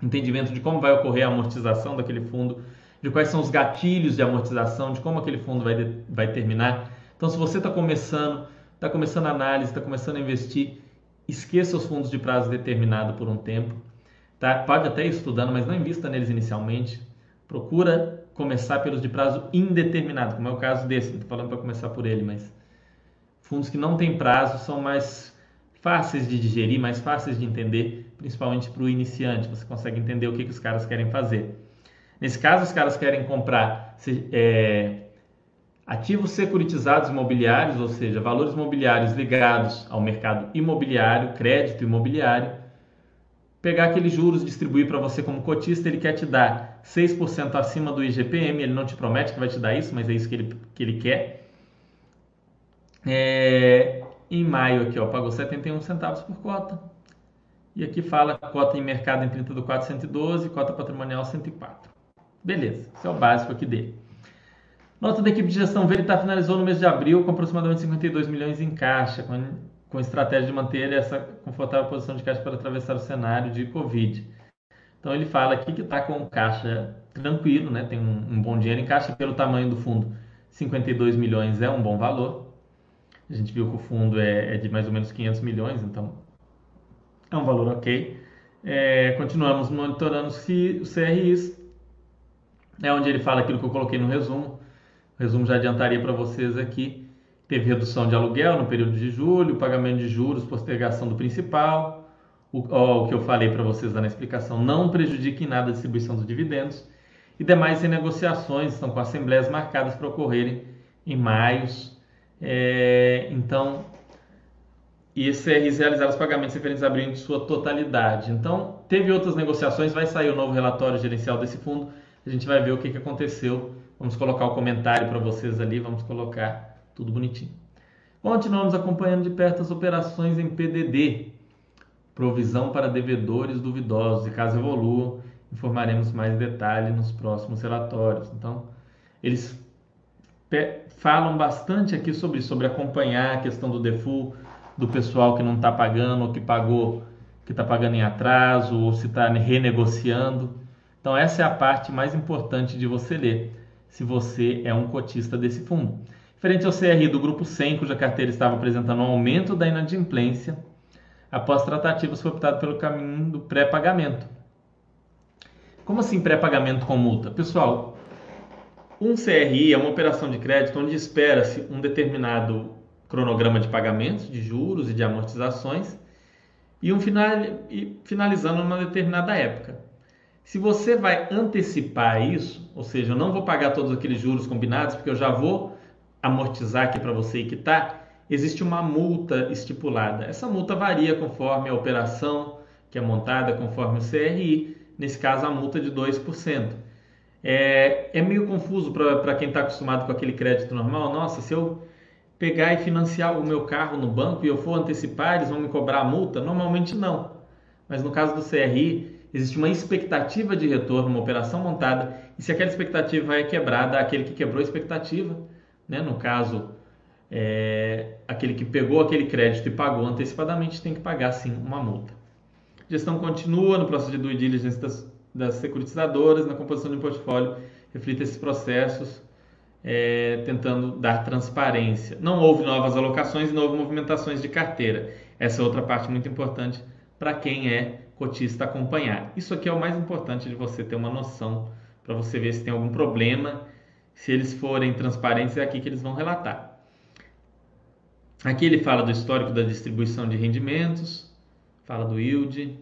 entendimento de como vai ocorrer a amortização daquele fundo, de quais são os gatilhos de amortização, de como aquele fundo vai terminar. Então, se você está começando a análise, está começando a investir, esqueça os fundos de prazo determinado por um tempo, tá? Pode até ir estudando, mas não invista neles inicialmente. Procura começar pelos de prazo indeterminado, como é o caso desse. Não estou falando para começar por ele, mas fundos que não têm prazo são mais fáceis de digerir, mais fáceis de entender, principalmente para o iniciante. Você consegue entender o que os caras querem fazer. Nesse caso, os caras querem comprar ativos securitizados imobiliários, ou seja, valores imobiliários ligados ao mercado imobiliário, crédito imobiliário, pegar aqueles juros, distribuir para você como cotista. Ele quer te dar 6% acima do IGPM, ele não te promete que vai te dar isso, mas é isso que ele quer. Em maio aqui, ó, pagou 71 centavos por cota, e aqui fala cota em mercado em 30 do 4, 112, cota patrimonial 104. Beleza, esse é o básico aqui dele. Nota da equipe de gestão: Veritar finalizou no mês de abril com aproximadamente 52 milhões em caixa, com estratégia de manter essa confortável posição de caixa para atravessar o cenário de Covid. Então ele fala aqui que está com caixa tranquilo, né? Tem um bom dinheiro em caixa. Pelo tamanho do fundo, 52 milhões é um bom valor. A gente viu que o fundo é de mais ou menos 500 milhões, então é um valor ok. Continuamos monitorando os CRIs, é onde ele fala aquilo que eu coloquei no resumo. O resumo já adiantaria para vocês aqui. Teve redução de aluguel no período de julho, pagamento de juros, postergação do principal. O que eu falei para vocês na explicação: não prejudique em nada a distribuição dos dividendos. E demais renegociações estão com assembleias marcadas para ocorrerem em maio. Então, ICRs realizaram os pagamentos referentes a abril em sua totalidade. Então, teve outras negociações, vai sair o novo relatório gerencial desse fundo. A gente vai ver o que aconteceu. Vamos colocar o comentário para vocês ali, vamos colocar tudo bonitinho. Continuamos acompanhando de perto as operações em PDD, provisão para devedores duvidosos, e caso evoluam, informaremos mais detalhes nos próximos relatórios. Então, eles falam bastante aqui sobre acompanhar a questão do default, do pessoal que não está pagando, ou que pagou, que está pagando em atraso, ou se está renegociando. Então, essa é a parte mais importante de você ler, se você é um cotista desse fundo. Frente ao CRI do Grupo 100, cuja carteira estava apresentando um aumento da inadimplência, após tratativas foi optado pelo caminho do pré-pagamento. Como assim pré-pagamento com multa? Pessoal, um CRI é uma operação de crédito onde espera-se um determinado cronograma de pagamentos, de juros e de amortizações, e finalizando numa determinada época. Se você vai antecipar isso, ou seja, eu não vou pagar todos aqueles juros combinados, porque eu já vou amortizar aqui para você e quitar, existe uma multa estipulada. Essa multa varia conforme a operação que é montada, conforme o CRI, nesse caso a multa de 2%. É meio confuso para quem está acostumado com aquele crédito normal. Nossa, se eu pegar e financiar o meu carro no banco e eu for antecipar, eles vão me cobrar a multa? Normalmente não, mas no caso do CRI, existe uma expectativa de retorno, uma operação montada, e se aquela expectativa é quebrada, aquele que quebrou a expectativa, né? No caso, aquele que pegou aquele crédito e pagou antecipadamente, tem que pagar sim uma multa. A gestão continua no processo de due diligence das securitizadoras, na composição de um portfólio, reflita esses processos, tentando dar transparência. Não houve novas alocações e não houve movimentações de carteira. Essa é outra parte muito importante para quem é cotista acompanhar. Isso aqui é o mais importante de você ter uma noção, para você ver se tem algum problema. Se eles forem transparentes, é aqui que eles vão relatar. Aqui ele fala do histórico da distribuição de rendimentos, fala do yield,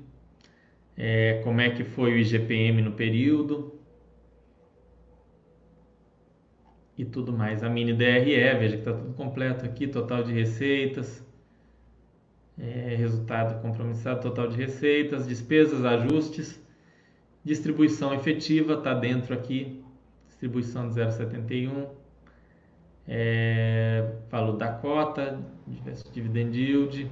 como é que foi o IGPM no período e tudo mais. A mini DRE, veja que está tudo completo aqui, total de receitas, resultado compromissado, total de receitas, despesas, ajustes, distribuição efetiva, está dentro aqui, distribuição de 0,71, valor da cota, dividend yield.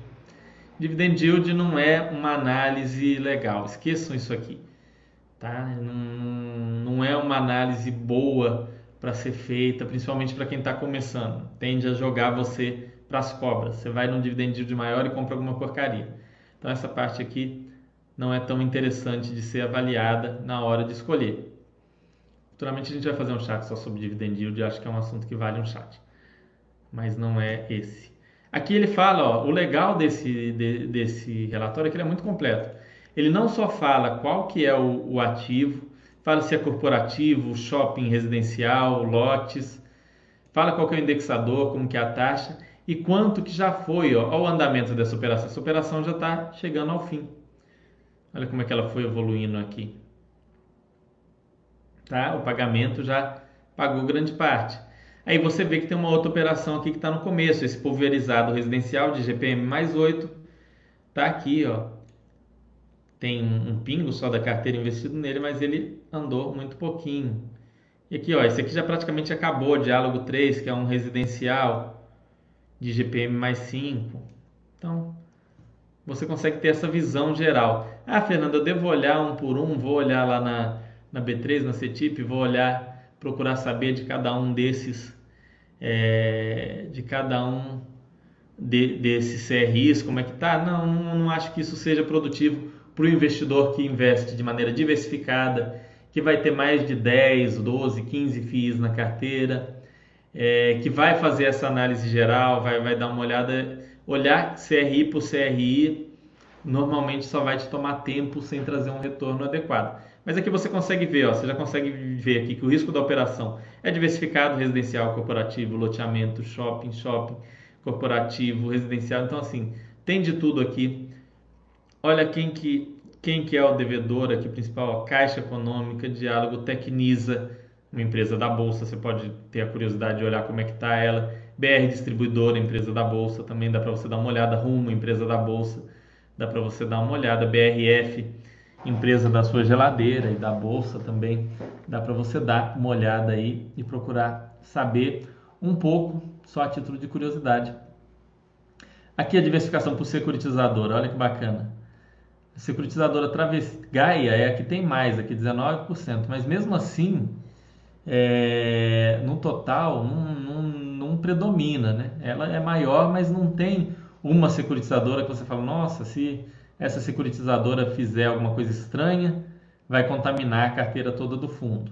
Dividend yield não é uma análise legal, esqueçam isso aqui, tá? Não é uma análise boa para ser feita, principalmente para quem está começando, tende a jogar você para as cobras. Você vai num dividend yield maior e compra alguma porcaria. Então essa parte aqui não é tão interessante de ser avaliada na hora de escolher. Futuramente a gente vai fazer um chat só sobre dividend yield, acho que é um assunto que vale um chat, mas não é esse. Aqui ele fala, ó, o legal desse relatório é que ele é muito completo. Ele não só fala qual que é o ativo, fala se é corporativo, shopping residencial, lotes, fala qual que é o indexador, como que é a taxa e quanto que já foi, ó, ao andamento dessa operação. Essa operação já está chegando ao fim. Olha como é que ela foi evoluindo aqui. Tá? O pagamento já pagou grande parte. Aí você vê que tem uma outra operação aqui que está no começo, esse pulverizado residencial de GPM mais 8, tá aqui, ó. Tem um pingo só da carteira investido nele, mas ele andou muito pouquinho. E aqui, ó, esse aqui já praticamente acabou, Diálogo 3, que é um residencial de GPM mais 5. Então, você consegue ter essa visão geral. Ah, Fernando, eu devo olhar um por um, vou olhar lá na B3, na CETIP, vou olhar, procurar saber de cada um desses... desses CRIs, como é que tá? Não acho que isso seja produtivo para o investidor que investe de maneira diversificada, que vai ter mais de 10, 12, 15 FIIs na carteira, que vai fazer essa análise geral, vai dar uma olhada, olhar CRI por CRI, normalmente só vai te tomar tempo sem trazer um retorno adequado. Mas aqui você consegue ver, ó, você já consegue ver aqui que o risco da operação é diversificado, residencial, corporativo, loteamento, shopping, corporativo, residencial. Então, assim, tem de tudo aqui. Olha quem que é o devedor aqui principal, ó, Caixa Econômica, Diálogo, Tecnisa, uma empresa da Bolsa, você pode ter a curiosidade de olhar como é que está ela. BR Distribuidora, empresa da Bolsa, também dá para você dar uma olhada. Rumo, empresa da Bolsa, dá para você dar uma olhada. BRF, empresa da sua geladeira e da bolsa também, dá para você dar uma olhada aí e procurar saber um pouco, só a título de curiosidade. Aqui a diversificação por securitizadora, olha que bacana. A securitizadora Gaia é a que tem mais, aqui 19%, mas mesmo assim, no total, não predomina, né? Ela é maior, mas não tem uma securitizadora que você fala, nossa, se... essa securitizadora fizer alguma coisa estranha, vai contaminar a carteira toda do fundo,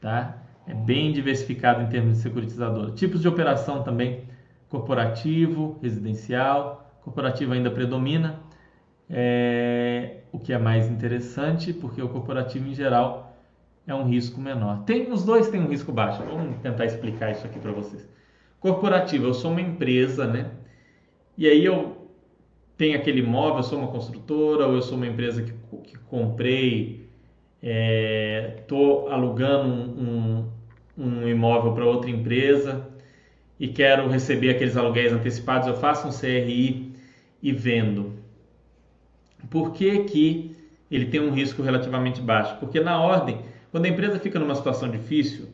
tá? É bem diversificado em termos de securitizadora. Tipos de operação também, corporativo, residencial, corporativo ainda predomina, o que é mais interessante, porque o corporativo em geral é um risco menor. Os dois têm um risco baixo, vamos tentar explicar isso aqui para vocês. Corporativo, eu sou uma empresa, né? E aí tem aquele imóvel, eu sou uma construtora, ou eu sou uma empresa que comprei, estou alugando um imóvel para outra empresa e quero receber aqueles aluguéis antecipados, eu faço um CRI e vendo. Por que que ele tem um risco relativamente baixo? Porque na ordem, quando a empresa fica numa situação difícil,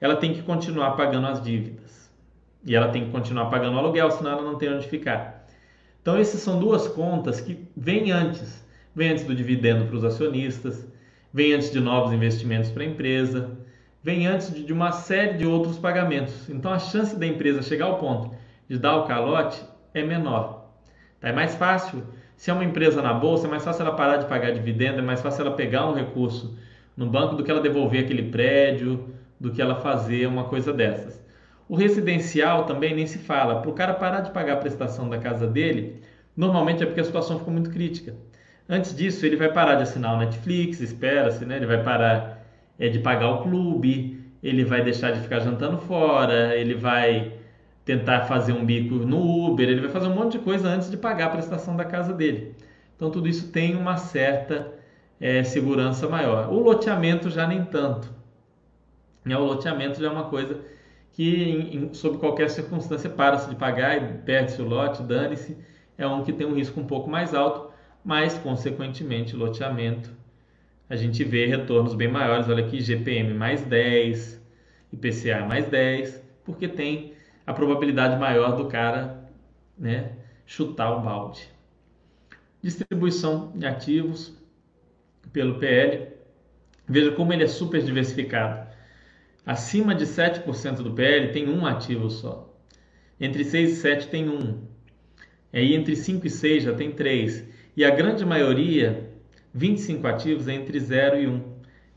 ela tem que continuar pagando as dívidas e ela tem que continuar pagando o aluguel, senão ela não tem onde ficar. Então, essas são duas contas que vêm antes. Vêm antes do dividendo para os acionistas, vêm antes de novos investimentos para a empresa, vêm antes de uma série de outros pagamentos. Então, a chance da empresa chegar ao ponto de dar o calote é menor. Tá? É mais fácil, se é uma empresa na bolsa, é mais fácil ela parar de pagar dividendo, é mais fácil ela pegar um recurso no banco do que ela devolver aquele prédio, do que ela fazer uma coisa dessas. O residencial também nem se fala. Para o cara parar de pagar a prestação da casa dele, normalmente é porque a situação ficou muito crítica. Antes disso, ele vai parar de assinar o Netflix, espera-se, né? Ele vai parar de pagar o clube, ele vai deixar de ficar jantando fora, ele vai tentar fazer um bico no Uber, ele vai fazer um monte de coisa antes de pagar a prestação da casa dele. Então, tudo isso tem uma certa segurança maior. O loteamento já nem tanto. O loteamento já é uma coisa que sob qualquer circunstância para-se de pagar e perde-se o lote, dane-se, é um que tem um risco um pouco mais alto, mas, consequentemente, loteamento, a gente vê retornos bem maiores, olha aqui, GPM mais 10, IPCA mais 10, porque tem a probabilidade maior do cara, né, chutar o balde. Distribuição de ativos pelo PL, veja como ele é super diversificado. Acima de 7% do PL tem um ativo só. Entre 6 e 7 tem um. Aí entre 5 e 6 já tem 3. E a grande maioria, 25 ativos, é entre 0 e 1.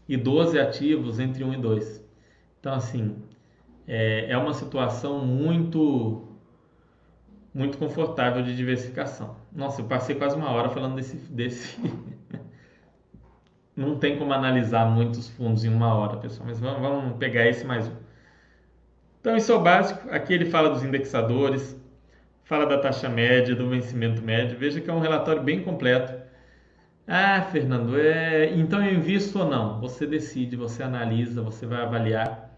e 12 ativos entre 1 e 2. Então, assim, é uma situação muito, muito confortável de diversificação. Nossa, eu passei quase uma hora falando desse... Não tem como analisar muitos fundos em uma hora, pessoal, mas vamos pegar esse mais um. Então, isso é o básico. Aqui ele fala dos indexadores, fala da taxa média, do vencimento médio. Veja que é um relatório bem completo. Ah, Fernando, então eu invisto ou não? Você decide, você analisa, você vai avaliar.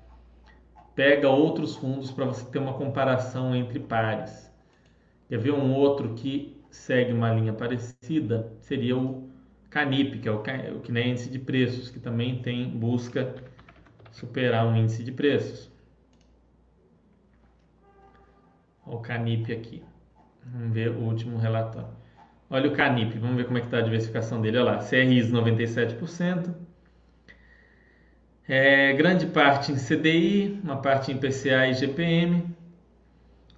Pega outros fundos para você ter uma comparação entre pares. Quer ver um outro que segue uma linha parecida? Seria o CANIP, que é o Kinea Índice de Preços, que também busca superar um índice de preços. Olha o CANIP aqui. Vamos ver o último relatório. Olha o CANIP, vamos ver como é que está a diversificação dele. Olha lá, CRIs 97%. Grande parte em CDI, uma parte em IPCA e GPM.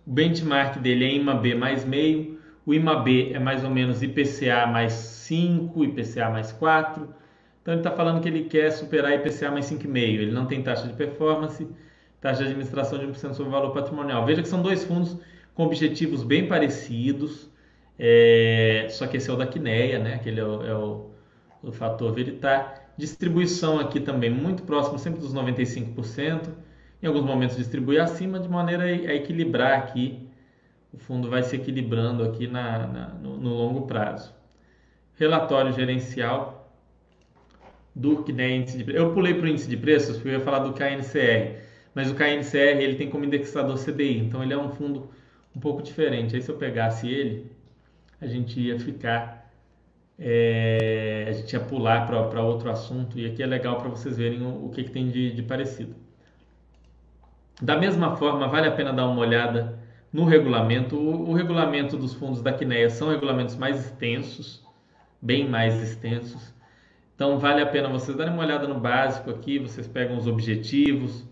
O benchmark dele é IMAB mais meio. O IMAB é mais ou menos IPCA mais 5, IPCA mais 4. Então ele está falando que ele quer superar IPCA mais 5,5. Ele não tem taxa de performance, taxa de administração de 1% sobre o valor patrimonial. Veja que são dois fundos com objetivos bem parecidos. Só que esse é o da Kinea, né? Aquele é o fator Veritar. Distribuição aqui também muito próximo, sempre dos 95%. Em alguns momentos distribui acima, de maneira a equilibrar aqui. O fundo vai se equilibrando aqui no longo prazo. Relatório gerencial do Kinea Índice de Preços. Eu pulei para o índice de preços porque eu ia falar do KNCR. Mas o KNCR ele tem como indexador CDI, então ele é um fundo um pouco diferente. Aí se eu pegasse ele, a gente ia ficar, a gente ia pular para outro assunto, e aqui é legal para vocês verem o que tem de parecido. Da mesma forma, vale a pena dar uma olhada no regulamento. O regulamento dos fundos da Kinea são regulamentos mais extensos, bem mais extensos, então vale a pena vocês darem uma olhada no básico aqui. Vocês pegam os objetivos,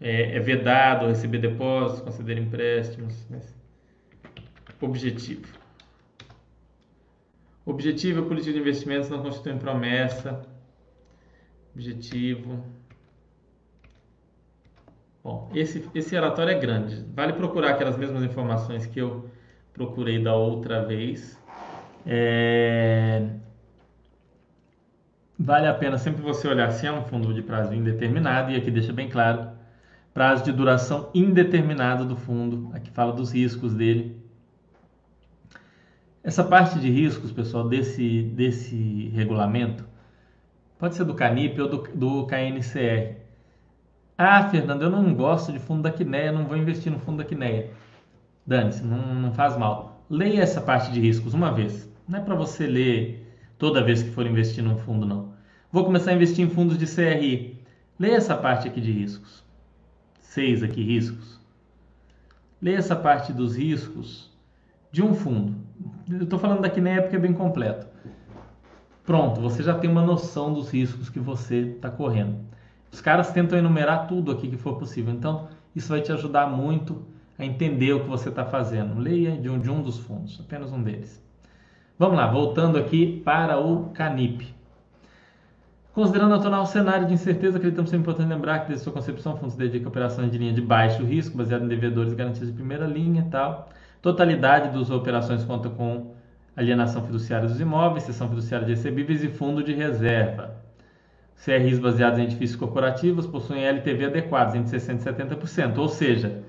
é vedado receber depósitos, conceder empréstimos, mas... Objetivo é política de investimentos, não constitui promessa. Objetivo. Bom, esse relatório é grande. Vale procurar aquelas mesmas informações que eu procurei da outra vez. Vale a pena sempre você olhar se é um fundo de prazo indeterminado, e aqui deixa bem claro, prazo de duração indeterminado do fundo. Aqui fala dos riscos dele. Essa parte de riscos, pessoal, desse regulamento, pode ser do CANIP ou do KNCR. Ah, Fernando, eu não gosto de fundo da Kinea, não vou investir no fundo da Kinea. Dane-se, não faz mal. Leia essa parte de riscos uma vez. Não é para você ler toda vez que for investir num fundo, não. Vou começar a investir em fundos de CRI. Leia essa parte aqui de riscos. 6 aqui, riscos. Leia essa parte dos riscos de um fundo. Eu estou falando da Kinea porque é bem completo. Pronto, você já tem uma noção dos riscos que você está correndo. Os caras tentam enumerar tudo aqui que for possível. Então, isso vai te ajudar muito a entender o que você está fazendo. Leia de um dos fundos, apenas um deles. Vamos lá, voltando aqui para o CANIP. Considerando o atual cenário de incerteza, acreditamos ser importante lembrar que, desde sua concepção, o fundo se dedica a operações de linha de baixo risco, baseado em devedores e garantias de primeira linha e tal. Totalidade das operações conta com alienação fiduciária dos imóveis, cessão fiduciária de recebíveis e fundo de reserva. CRIs baseados em edifícios corporativos possuem LTV adequados entre 60% e 70%. Ou seja,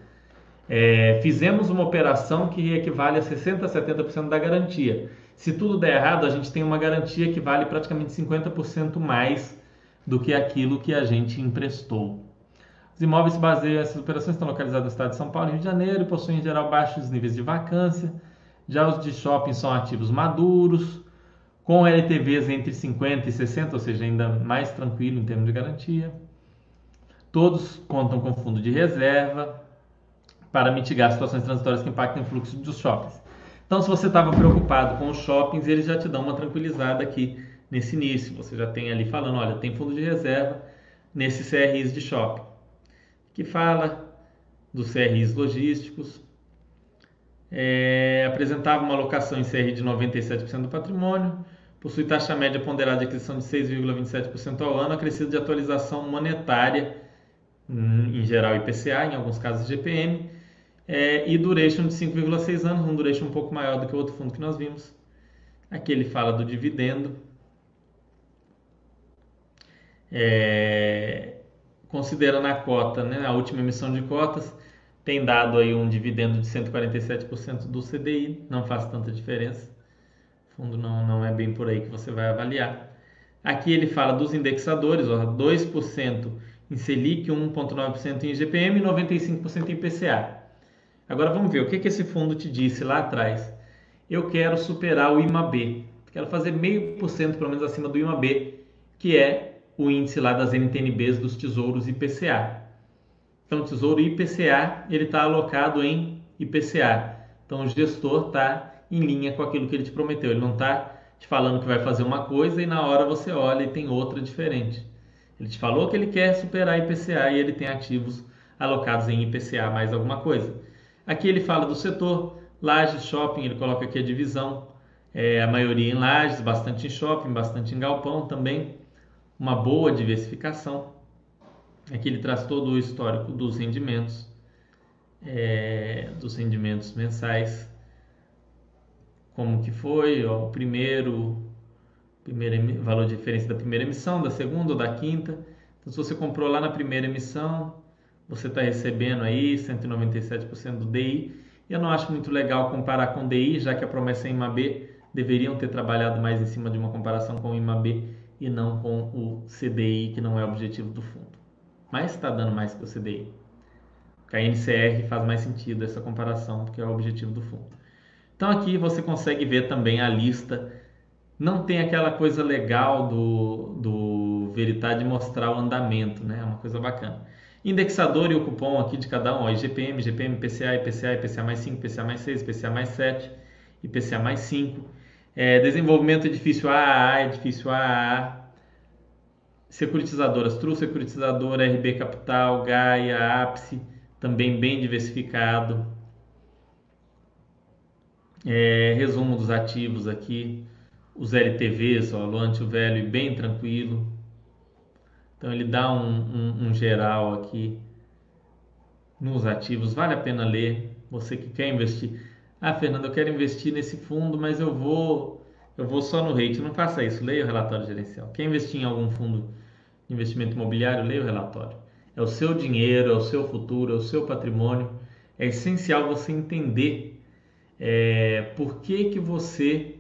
fizemos uma operação que equivale a 60% a 70% da garantia. Se tudo der errado, a gente tem uma garantia que vale praticamente 50% mais do que aquilo que a gente emprestou. Os imóveis baseiam, essas operações estão localizadas no estado de São Paulo e Rio de Janeiro, possuem em geral baixos níveis de vacância. Já os de shopping são ativos maduros, com LTVs entre 50% e 60%, ou seja, ainda mais tranquilo em termos de garantia. Todos contam com fundo de reserva para mitigar situações transitórias que impactem o fluxo dos shoppings. Então, se você estava preocupado com os shoppings, eles já te dão uma tranquilizada aqui nesse início. Você já tem ali falando, olha, tem fundo de reserva nesses CRIs de shopping. Que fala dos CRIs logísticos, apresentava uma alocação em CRI de 97% do patrimônio, possui taxa média ponderada de aquisição de 6,27% ao ano, acrescido de atualização monetária, em geral IPCA, em alguns casos GPM, e duration de 5,6 anos, um duration um pouco maior do que o outro fundo que nós vimos. Aqui ele fala do dividendo. Considerando a cota, né, a última emissão de cotas, tem dado aí um dividendo de 147% do CDI, não faz tanta diferença. O fundo não é bem por aí que você vai avaliar. Aqui ele fala dos indexadores, ó, 2% em Selic, 1,9% em IGPM e 95% em IPCA. Agora vamos ver o que esse fundo te disse lá atrás. Eu quero superar o IMAB, quero fazer 0,5% pelo menos acima do IMAB, que é o índice lá das NTNBs dos tesouros IPCA. Então o tesouro IPCA, ele está alocado em IPCA. Então o gestor está em linha com aquilo que ele te prometeu. Ele não está te falando que vai fazer uma coisa e na hora você olha e tem outra diferente. Ele te falou que ele quer superar IPCA e ele tem ativos alocados em IPCA mais alguma coisa. Aqui ele fala do setor, lajes, shopping, ele coloca aqui a divisão, a maioria em lajes, bastante em shopping, bastante em galpão também. Uma boa diversificação. Aqui ele traz todo o histórico dos rendimentos mensais, como que foi, ó, o primeiro valor de referência da primeira emissão, da segunda ou da quinta. Então, se você comprou lá na primeira emissão, você está recebendo aí 197% do DI. Eu não acho muito legal comparar com o DI, já que a promessa é IMAB, deveriam ter trabalhado mais em cima de uma comparação com o IMAB e não com o CDI, que não é o objetivo do fundo. Mas está dando mais que o CDI. A KNCR faz mais sentido essa comparação, porque é o objetivo do fundo. Então aqui você consegue ver também a lista. Não tem aquela coisa legal do Veritar de mostrar o andamento, né? É uma coisa bacana. Indexador e o cupom aqui de cada um. Ó, IGPM, GPM, IPCA, IPCA, IPCA mais 5, IPCA mais 6, IPCA mais 7, IPCA mais 5. Desenvolvimento edifício AAA, edifício AAA, securitizadoras, Tru Securitizadora, RB Capital, Gaia, Ápice, também bem diversificado. Resumo dos ativos aqui, os LTVs, ó, Loante o Velho, bem tranquilo. Então ele dá um geral aqui nos ativos, vale a pena ler, você que quer investir. Ah, Fernando, eu quero investir nesse fundo, mas eu vou só no rate. Não faça isso, leia o relatório gerencial. Quer investir em algum fundo de investimento imobiliário, leia o relatório. É o seu dinheiro, é o seu futuro, é o seu patrimônio. É essencial você entender por que você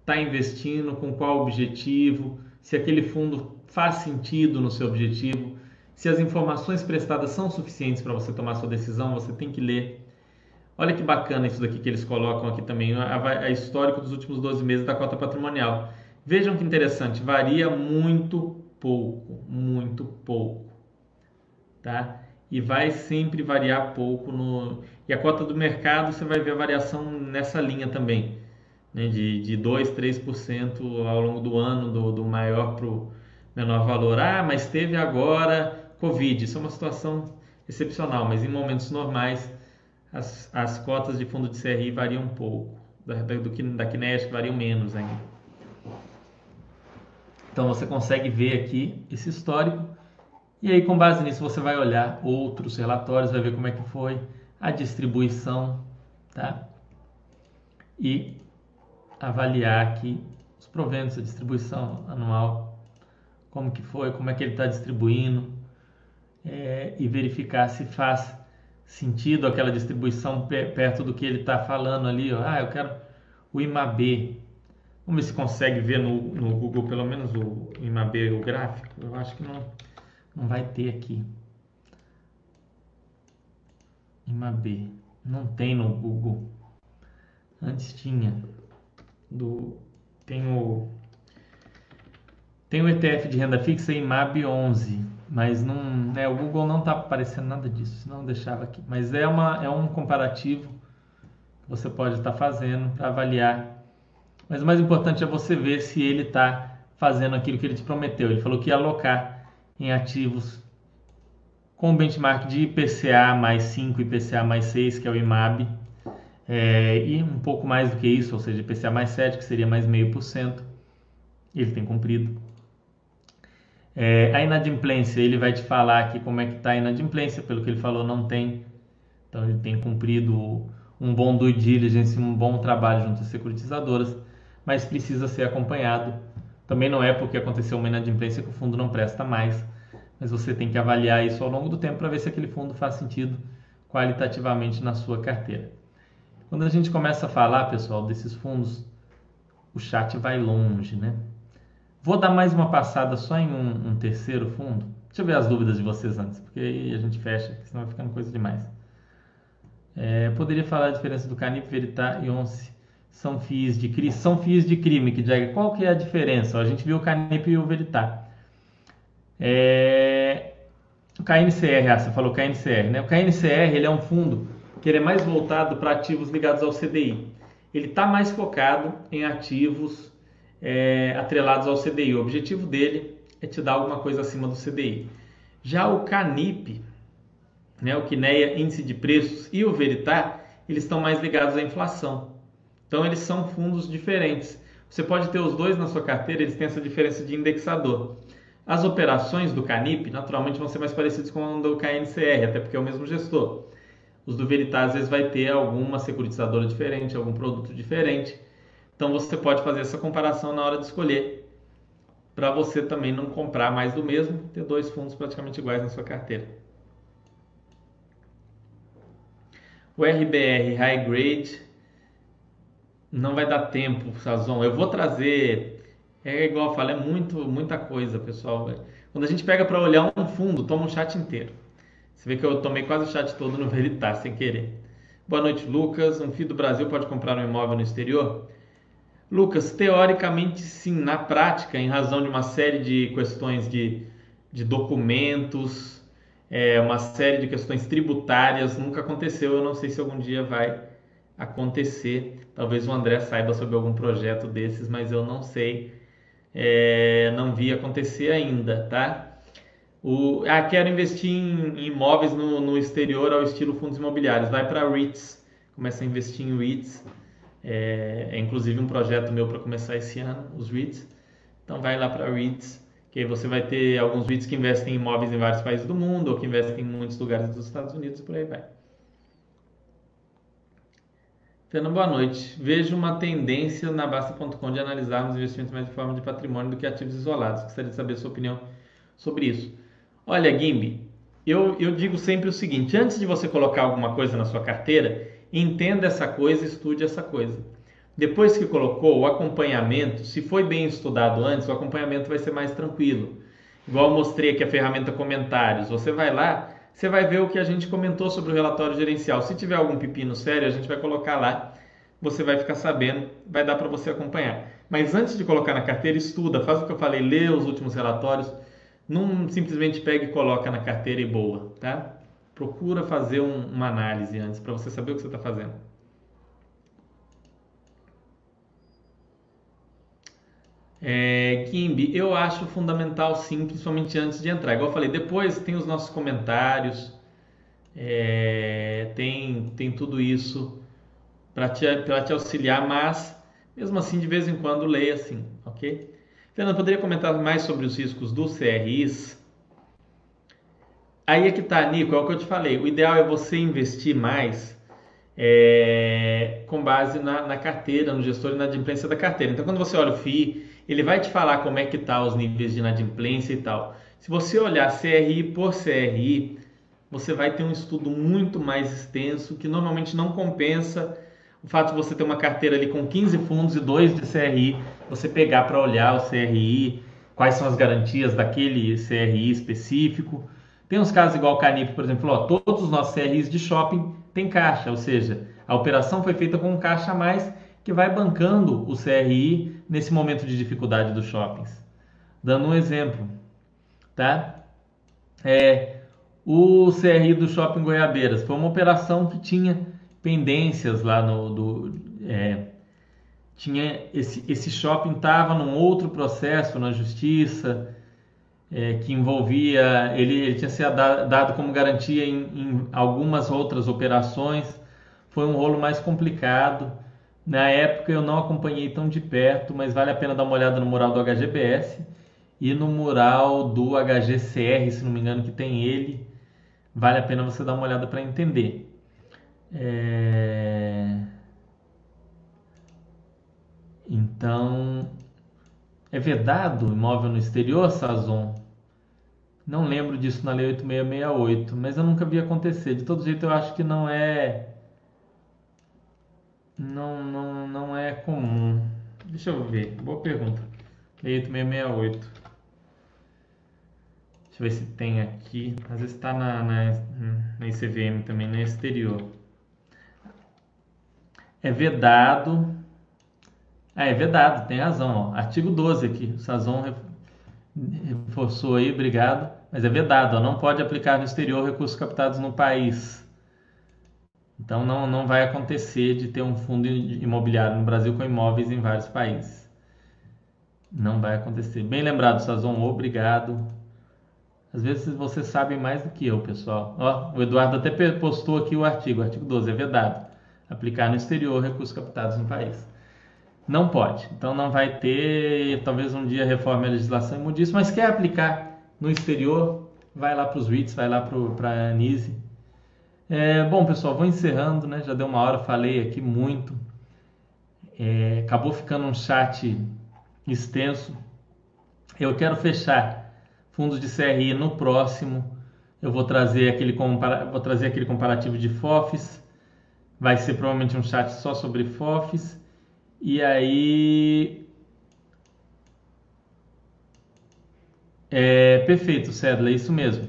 está investindo, com qual objetivo, se aquele fundo faz sentido no seu objetivo, se as informações prestadas são suficientes para você tomar sua decisão, você tem que ler. Olha que bacana isso daqui que eles colocam aqui também, a histórico dos últimos 12 meses da cota patrimonial. Vejam que interessante, varia muito pouco, tá? E vai sempre variar pouco no... E a cota do mercado, você vai ver a variação nessa linha também, né? De 2%, 3% ao longo do ano, do maior para o menor valor. Ah, mas teve agora Covid, isso é uma situação excepcional, mas em momentos normais... As cotas de fundo de CRI variam um pouco, da Kinea variam menos ainda. Então você consegue ver aqui esse histórico, e aí com base nisso você vai olhar outros relatórios, vai ver como é que foi a distribuição, tá? E avaliar aqui os proventos, a distribuição anual, como que foi, como é que ele está distribuindo, e verificar se faz sentido aquela distribuição perto do que ele está falando ali, ó. Ah, eu quero o IMAB. Vamos ver se consegue ver no Google pelo menos o IMAB, o gráfico. Eu acho que não vai ter aqui. IMAB. Não tem no Google. Antes tinha. Tem o ETF de renda fixa IMAB 11. Mas não, o Google não está aparecendo nada disso, senão eu deixava aqui. Mas é um comparativo que você pode estar fazendo para avaliar. Mas o mais importante é você ver se ele está fazendo aquilo que ele te prometeu. Ele falou que ia alocar em ativos com benchmark de IPCA mais 5, IPCA mais 6, que é o IMAB. E um pouco mais do que isso, ou seja, IPCA mais 7, que seria mais 0,5%. E ele tem cumprido. A inadimplência, ele vai te falar aqui como é que está a inadimplência, pelo que ele falou, não tem. Então, ele tem cumprido um bom due diligence, um bom trabalho junto às securitizadoras, mas precisa ser acompanhado. Também não é porque aconteceu uma inadimplência que o fundo não presta mais, mas você tem que avaliar isso ao longo do tempo para ver se aquele fundo faz sentido qualitativamente na sua carteira. Quando a gente começa a falar, pessoal, desses fundos, o chat vai longe, né? Vou dar mais uma passada só em um terceiro fundo. Deixa eu ver as dúvidas de vocês antes, porque aí a gente fecha, senão vai ficando coisa demais. Poderia falar a diferença do Canip, Veritar e Once? São FIIs de CRI? São FIIs de CRI, Mick Jagger. Qual que é a diferença? A gente viu o Canip e o Veritar. O KNCR, você falou KNCR, né? O KNCR, ele é um fundo que ele é mais voltado para ativos ligados ao CDI. Ele está mais focado em ativos atrelados ao CDI. O objetivo dele é te dar alguma coisa acima do CDI. Já o CANIP, né, o Kinea Índice de Preços e o Veritar, eles estão mais ligados à inflação. Então, eles são fundos diferentes. Você pode ter os dois na sua carteira, eles têm essa diferença de indexador. As operações do CANIP, naturalmente, vão ser mais parecidas com a do KNCR, até porque é o mesmo gestor. Os do Veritar, às vezes, vai ter alguma securitizadora diferente, algum produto diferente. Então, você pode fazer essa comparação na hora de escolher, para você também não comprar mais do mesmo, ter dois fundos praticamente iguais na sua carteira. O RBR High Grade não vai dar tempo, Sazon. Eu vou trazer... igual eu falo, é muita coisa, pessoal. Quando a gente pega para olhar um fundo, toma um chat inteiro. Você vê que eu tomei quase o chat todo no Veritar, sem querer. Boa noite, Lucas. Um FII do Brasil pode comprar um imóvel no exterior? Lucas, teoricamente sim, na prática, em razão de uma série de questões de documentos, uma série de questões tributárias, nunca aconteceu. Eu não sei se algum dia vai acontecer. Talvez o André saiba sobre algum projeto desses, mas eu não sei. Não vi acontecer ainda, tá? Quero investir em imóveis no exterior ao estilo fundos imobiliários. Vai para REITs, começa a investir em REITs. É inclusive um projeto meu para começar esse ano, os REITs. Então vai lá para REITs, que aí você vai ter alguns REITs que investem em imóveis em vários países do mundo, ou que investem em muitos lugares dos Estados Unidos, e por aí vai. Fernando, boa noite. Vejo uma tendência na bastter.com de analisarmos investimentos mais de forma de patrimônio do que ativos isolados. Gostaria de saber a sua opinião sobre isso. Olha, Gimbi, eu digo sempre o seguinte: antes de você colocar alguma coisa na sua carteira, entenda essa coisa, estude essa coisa. Depois que colocou, o acompanhamento, se foi bem estudado antes, o acompanhamento vai ser mais tranquilo. Igual eu mostrei aqui a ferramenta comentários. Você vai lá, você vai ver o que a gente comentou sobre o relatório gerencial. Se tiver algum pepino sério, a gente vai colocar lá. Você vai ficar sabendo, vai dar para você acompanhar. Mas antes de colocar na carteira, estuda, faz o que eu falei, lê os últimos relatórios. Não simplesmente pega e coloca na carteira e boa, tá? Procura fazer uma análise antes para você saber o que você está fazendo. Kimbi, eu acho fundamental sim, principalmente antes de entrar. Igual eu falei, depois tem os nossos comentários, tem tudo isso para te auxiliar, mas mesmo assim de vez em quando leia assim, ok? Fernando, poderia comentar mais sobre os riscos dos CRIs? Aí é que tá, Nico, é o que eu te falei. O ideal é você investir mais com base na carteira, no gestor e na inadimplência da carteira. Então, quando você olha o FII, ele vai te falar como é que tá os níveis de inadimplência e tal. Se você olhar CRI por CRI, você vai ter um estudo muito mais extenso, que normalmente não compensa o fato de você ter uma carteira ali com 15 fundos e 2 de CRI, você pegar para olhar o CRI, quais são as garantias daquele CRI específico. Tem uns casos igual o Canip, por exemplo, todos os nossos CRIs de shopping têm caixa, ou seja, a operação foi feita com um caixa a mais que vai bancando o CRI nesse momento de dificuldade dos shoppings. Dando um exemplo, tá? O CRI do Shopping Goiabeiras foi uma operação que tinha pendências lá tinha esse shopping estava num outro processo na justiça que envolvia ele tinha sido dado como garantia em algumas outras operações. Foi um rolo mais complicado, Na época eu não acompanhei tão de perto, mas vale a pena dar uma olhada no mural do HGBS e no mural do HGCR, se não me engano, que tem ele. Vale a pena você dar uma olhada para entender. Então, é vedado imóvel no exterior, Sazon? Não lembro disso na lei 8668, mas eu nunca vi acontecer. De todo jeito, eu acho que não é... Não é comum. Deixa eu ver. Boa pergunta. Lei 8668. Deixa eu ver se tem aqui. Às vezes está na ICVM também, no exterior. É vedado... Ah, é vedado, tem razão. Ó. Artigo 12 aqui. O Sazon reforçou aí, obrigado. Mas é vedado, ó. Não pode aplicar no exterior recursos captados no país. Então não vai acontecer de ter um fundo imobiliário no Brasil com imóveis em vários países. Não vai acontecer. Bem lembrado, Sazon, obrigado. Às vezes vocês sabem mais do que eu, pessoal. Ó, o Eduardo até postou aqui o artigo 12, é vedado. Aplicar no exterior recursos captados no país. Não pode, então não vai ter, talvez um dia reforme a legislação e mude isso, mas quer aplicar no exterior, vai lá para os REITs, vai lá para a ANISE. Bom, pessoal, vou encerrando, né? Já deu uma hora, falei aqui muito. Acabou ficando um chat extenso. Eu quero fechar fundos de CRI no próximo. Eu vou trazer aquele comparativo de FOFs. Vai ser provavelmente um chat só sobre FOFs. E aí, perfeito, Cédula, é isso mesmo.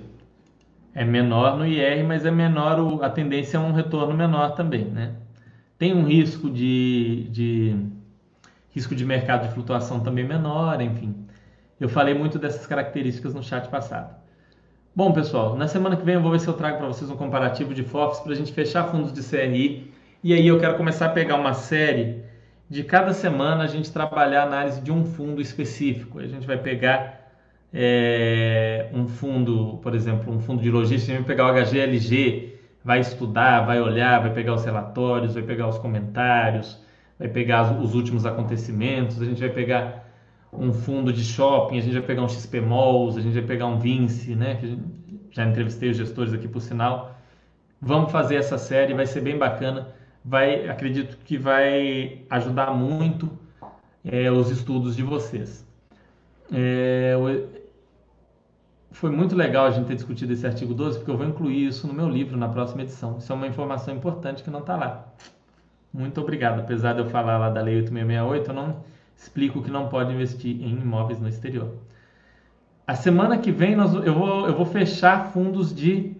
É menor no IR, mas é menor, a tendência é um retorno menor também, né? Tem um risco de mercado de flutuação também menor, enfim. Eu falei muito dessas características no chat passado. Bom, pessoal, na semana que vem eu vou ver se eu trago para vocês um comparativo de FOFs para a gente fechar fundos de CRI. E aí eu quero começar a pegar uma série... De cada semana a gente trabalhar a análise de um fundo específico. A gente vai pegar um fundo, por exemplo, um fundo de logística, a gente vai pegar o HGLG, vai estudar, vai olhar, vai pegar os relatórios, vai pegar os comentários, vai pegar os últimos acontecimentos, a gente vai pegar um fundo de shopping, a gente vai pegar um XP Malls, a gente vai pegar um Vinci, né? Que já entrevistei os gestores aqui, por sinal. Vamos fazer essa série, vai ser bem bacana. Acredito que vai ajudar muito os estudos de vocês. Foi muito legal a gente ter discutido esse artigo 12, porque eu vou incluir isso no meu livro na próxima edição. Isso é uma informação importante que não está lá. Muito obrigado. Apesar de eu falar lá da Lei 8668, eu não explico que não pode investir em imóveis no exterior. A semana que vem eu vou fechar fundos de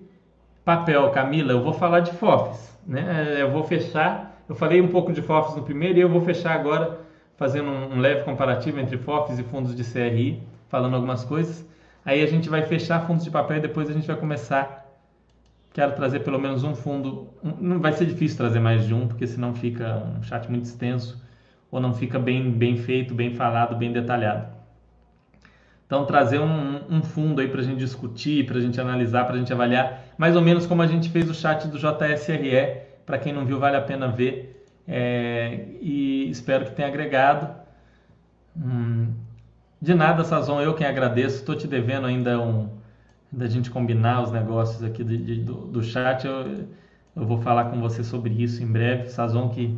papel, Camila. Eu vou falar de FOFs. Né? Eu vou fechar, eu falei um pouco de FOFs no primeiro e eu vou fechar agora fazendo um leve comparativo entre FOFs e fundos de CRI, falando algumas coisas. Aí a gente vai fechar fundos de papel e depois a gente vai começar. Quero trazer pelo menos um fundo, não vai ser difícil trazer mais de um, porque senão fica um chat muito extenso ou não fica bem feito, bem falado, bem detalhado. Então trazer um fundo aí para a gente discutir, para a gente analisar, para a gente avaliar, mais ou menos como a gente fez o chat do JSRE, para quem não viu vale a pena ver, e espero que tenha agregado. De nada, Sazon, eu quem agradeço, estou te devendo ainda da gente combinar os negócios aqui do chat, eu vou falar com você sobre isso em breve. Sazon, que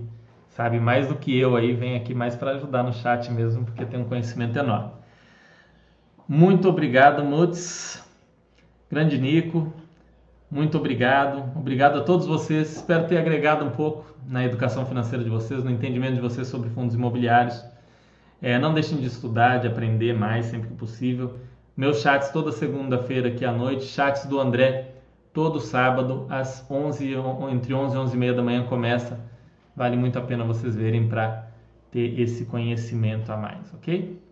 sabe mais do que eu aí, vem aqui mais para ajudar no chat mesmo, porque tem um conhecimento enorme. Muito obrigado, Mutz. Grande Nico. Muito obrigado. Obrigado a todos vocês. Espero ter agregado um pouco na educação financeira de vocês, no entendimento de vocês sobre fundos imobiliários. Não deixem de estudar, de aprender mais sempre que possível. Meus chats toda segunda-feira aqui à noite. Chats do André todo sábado às 11, entre 11 e 11 e meia da manhã começa. Vale muito a pena vocês verem para ter esse conhecimento a mais, ok?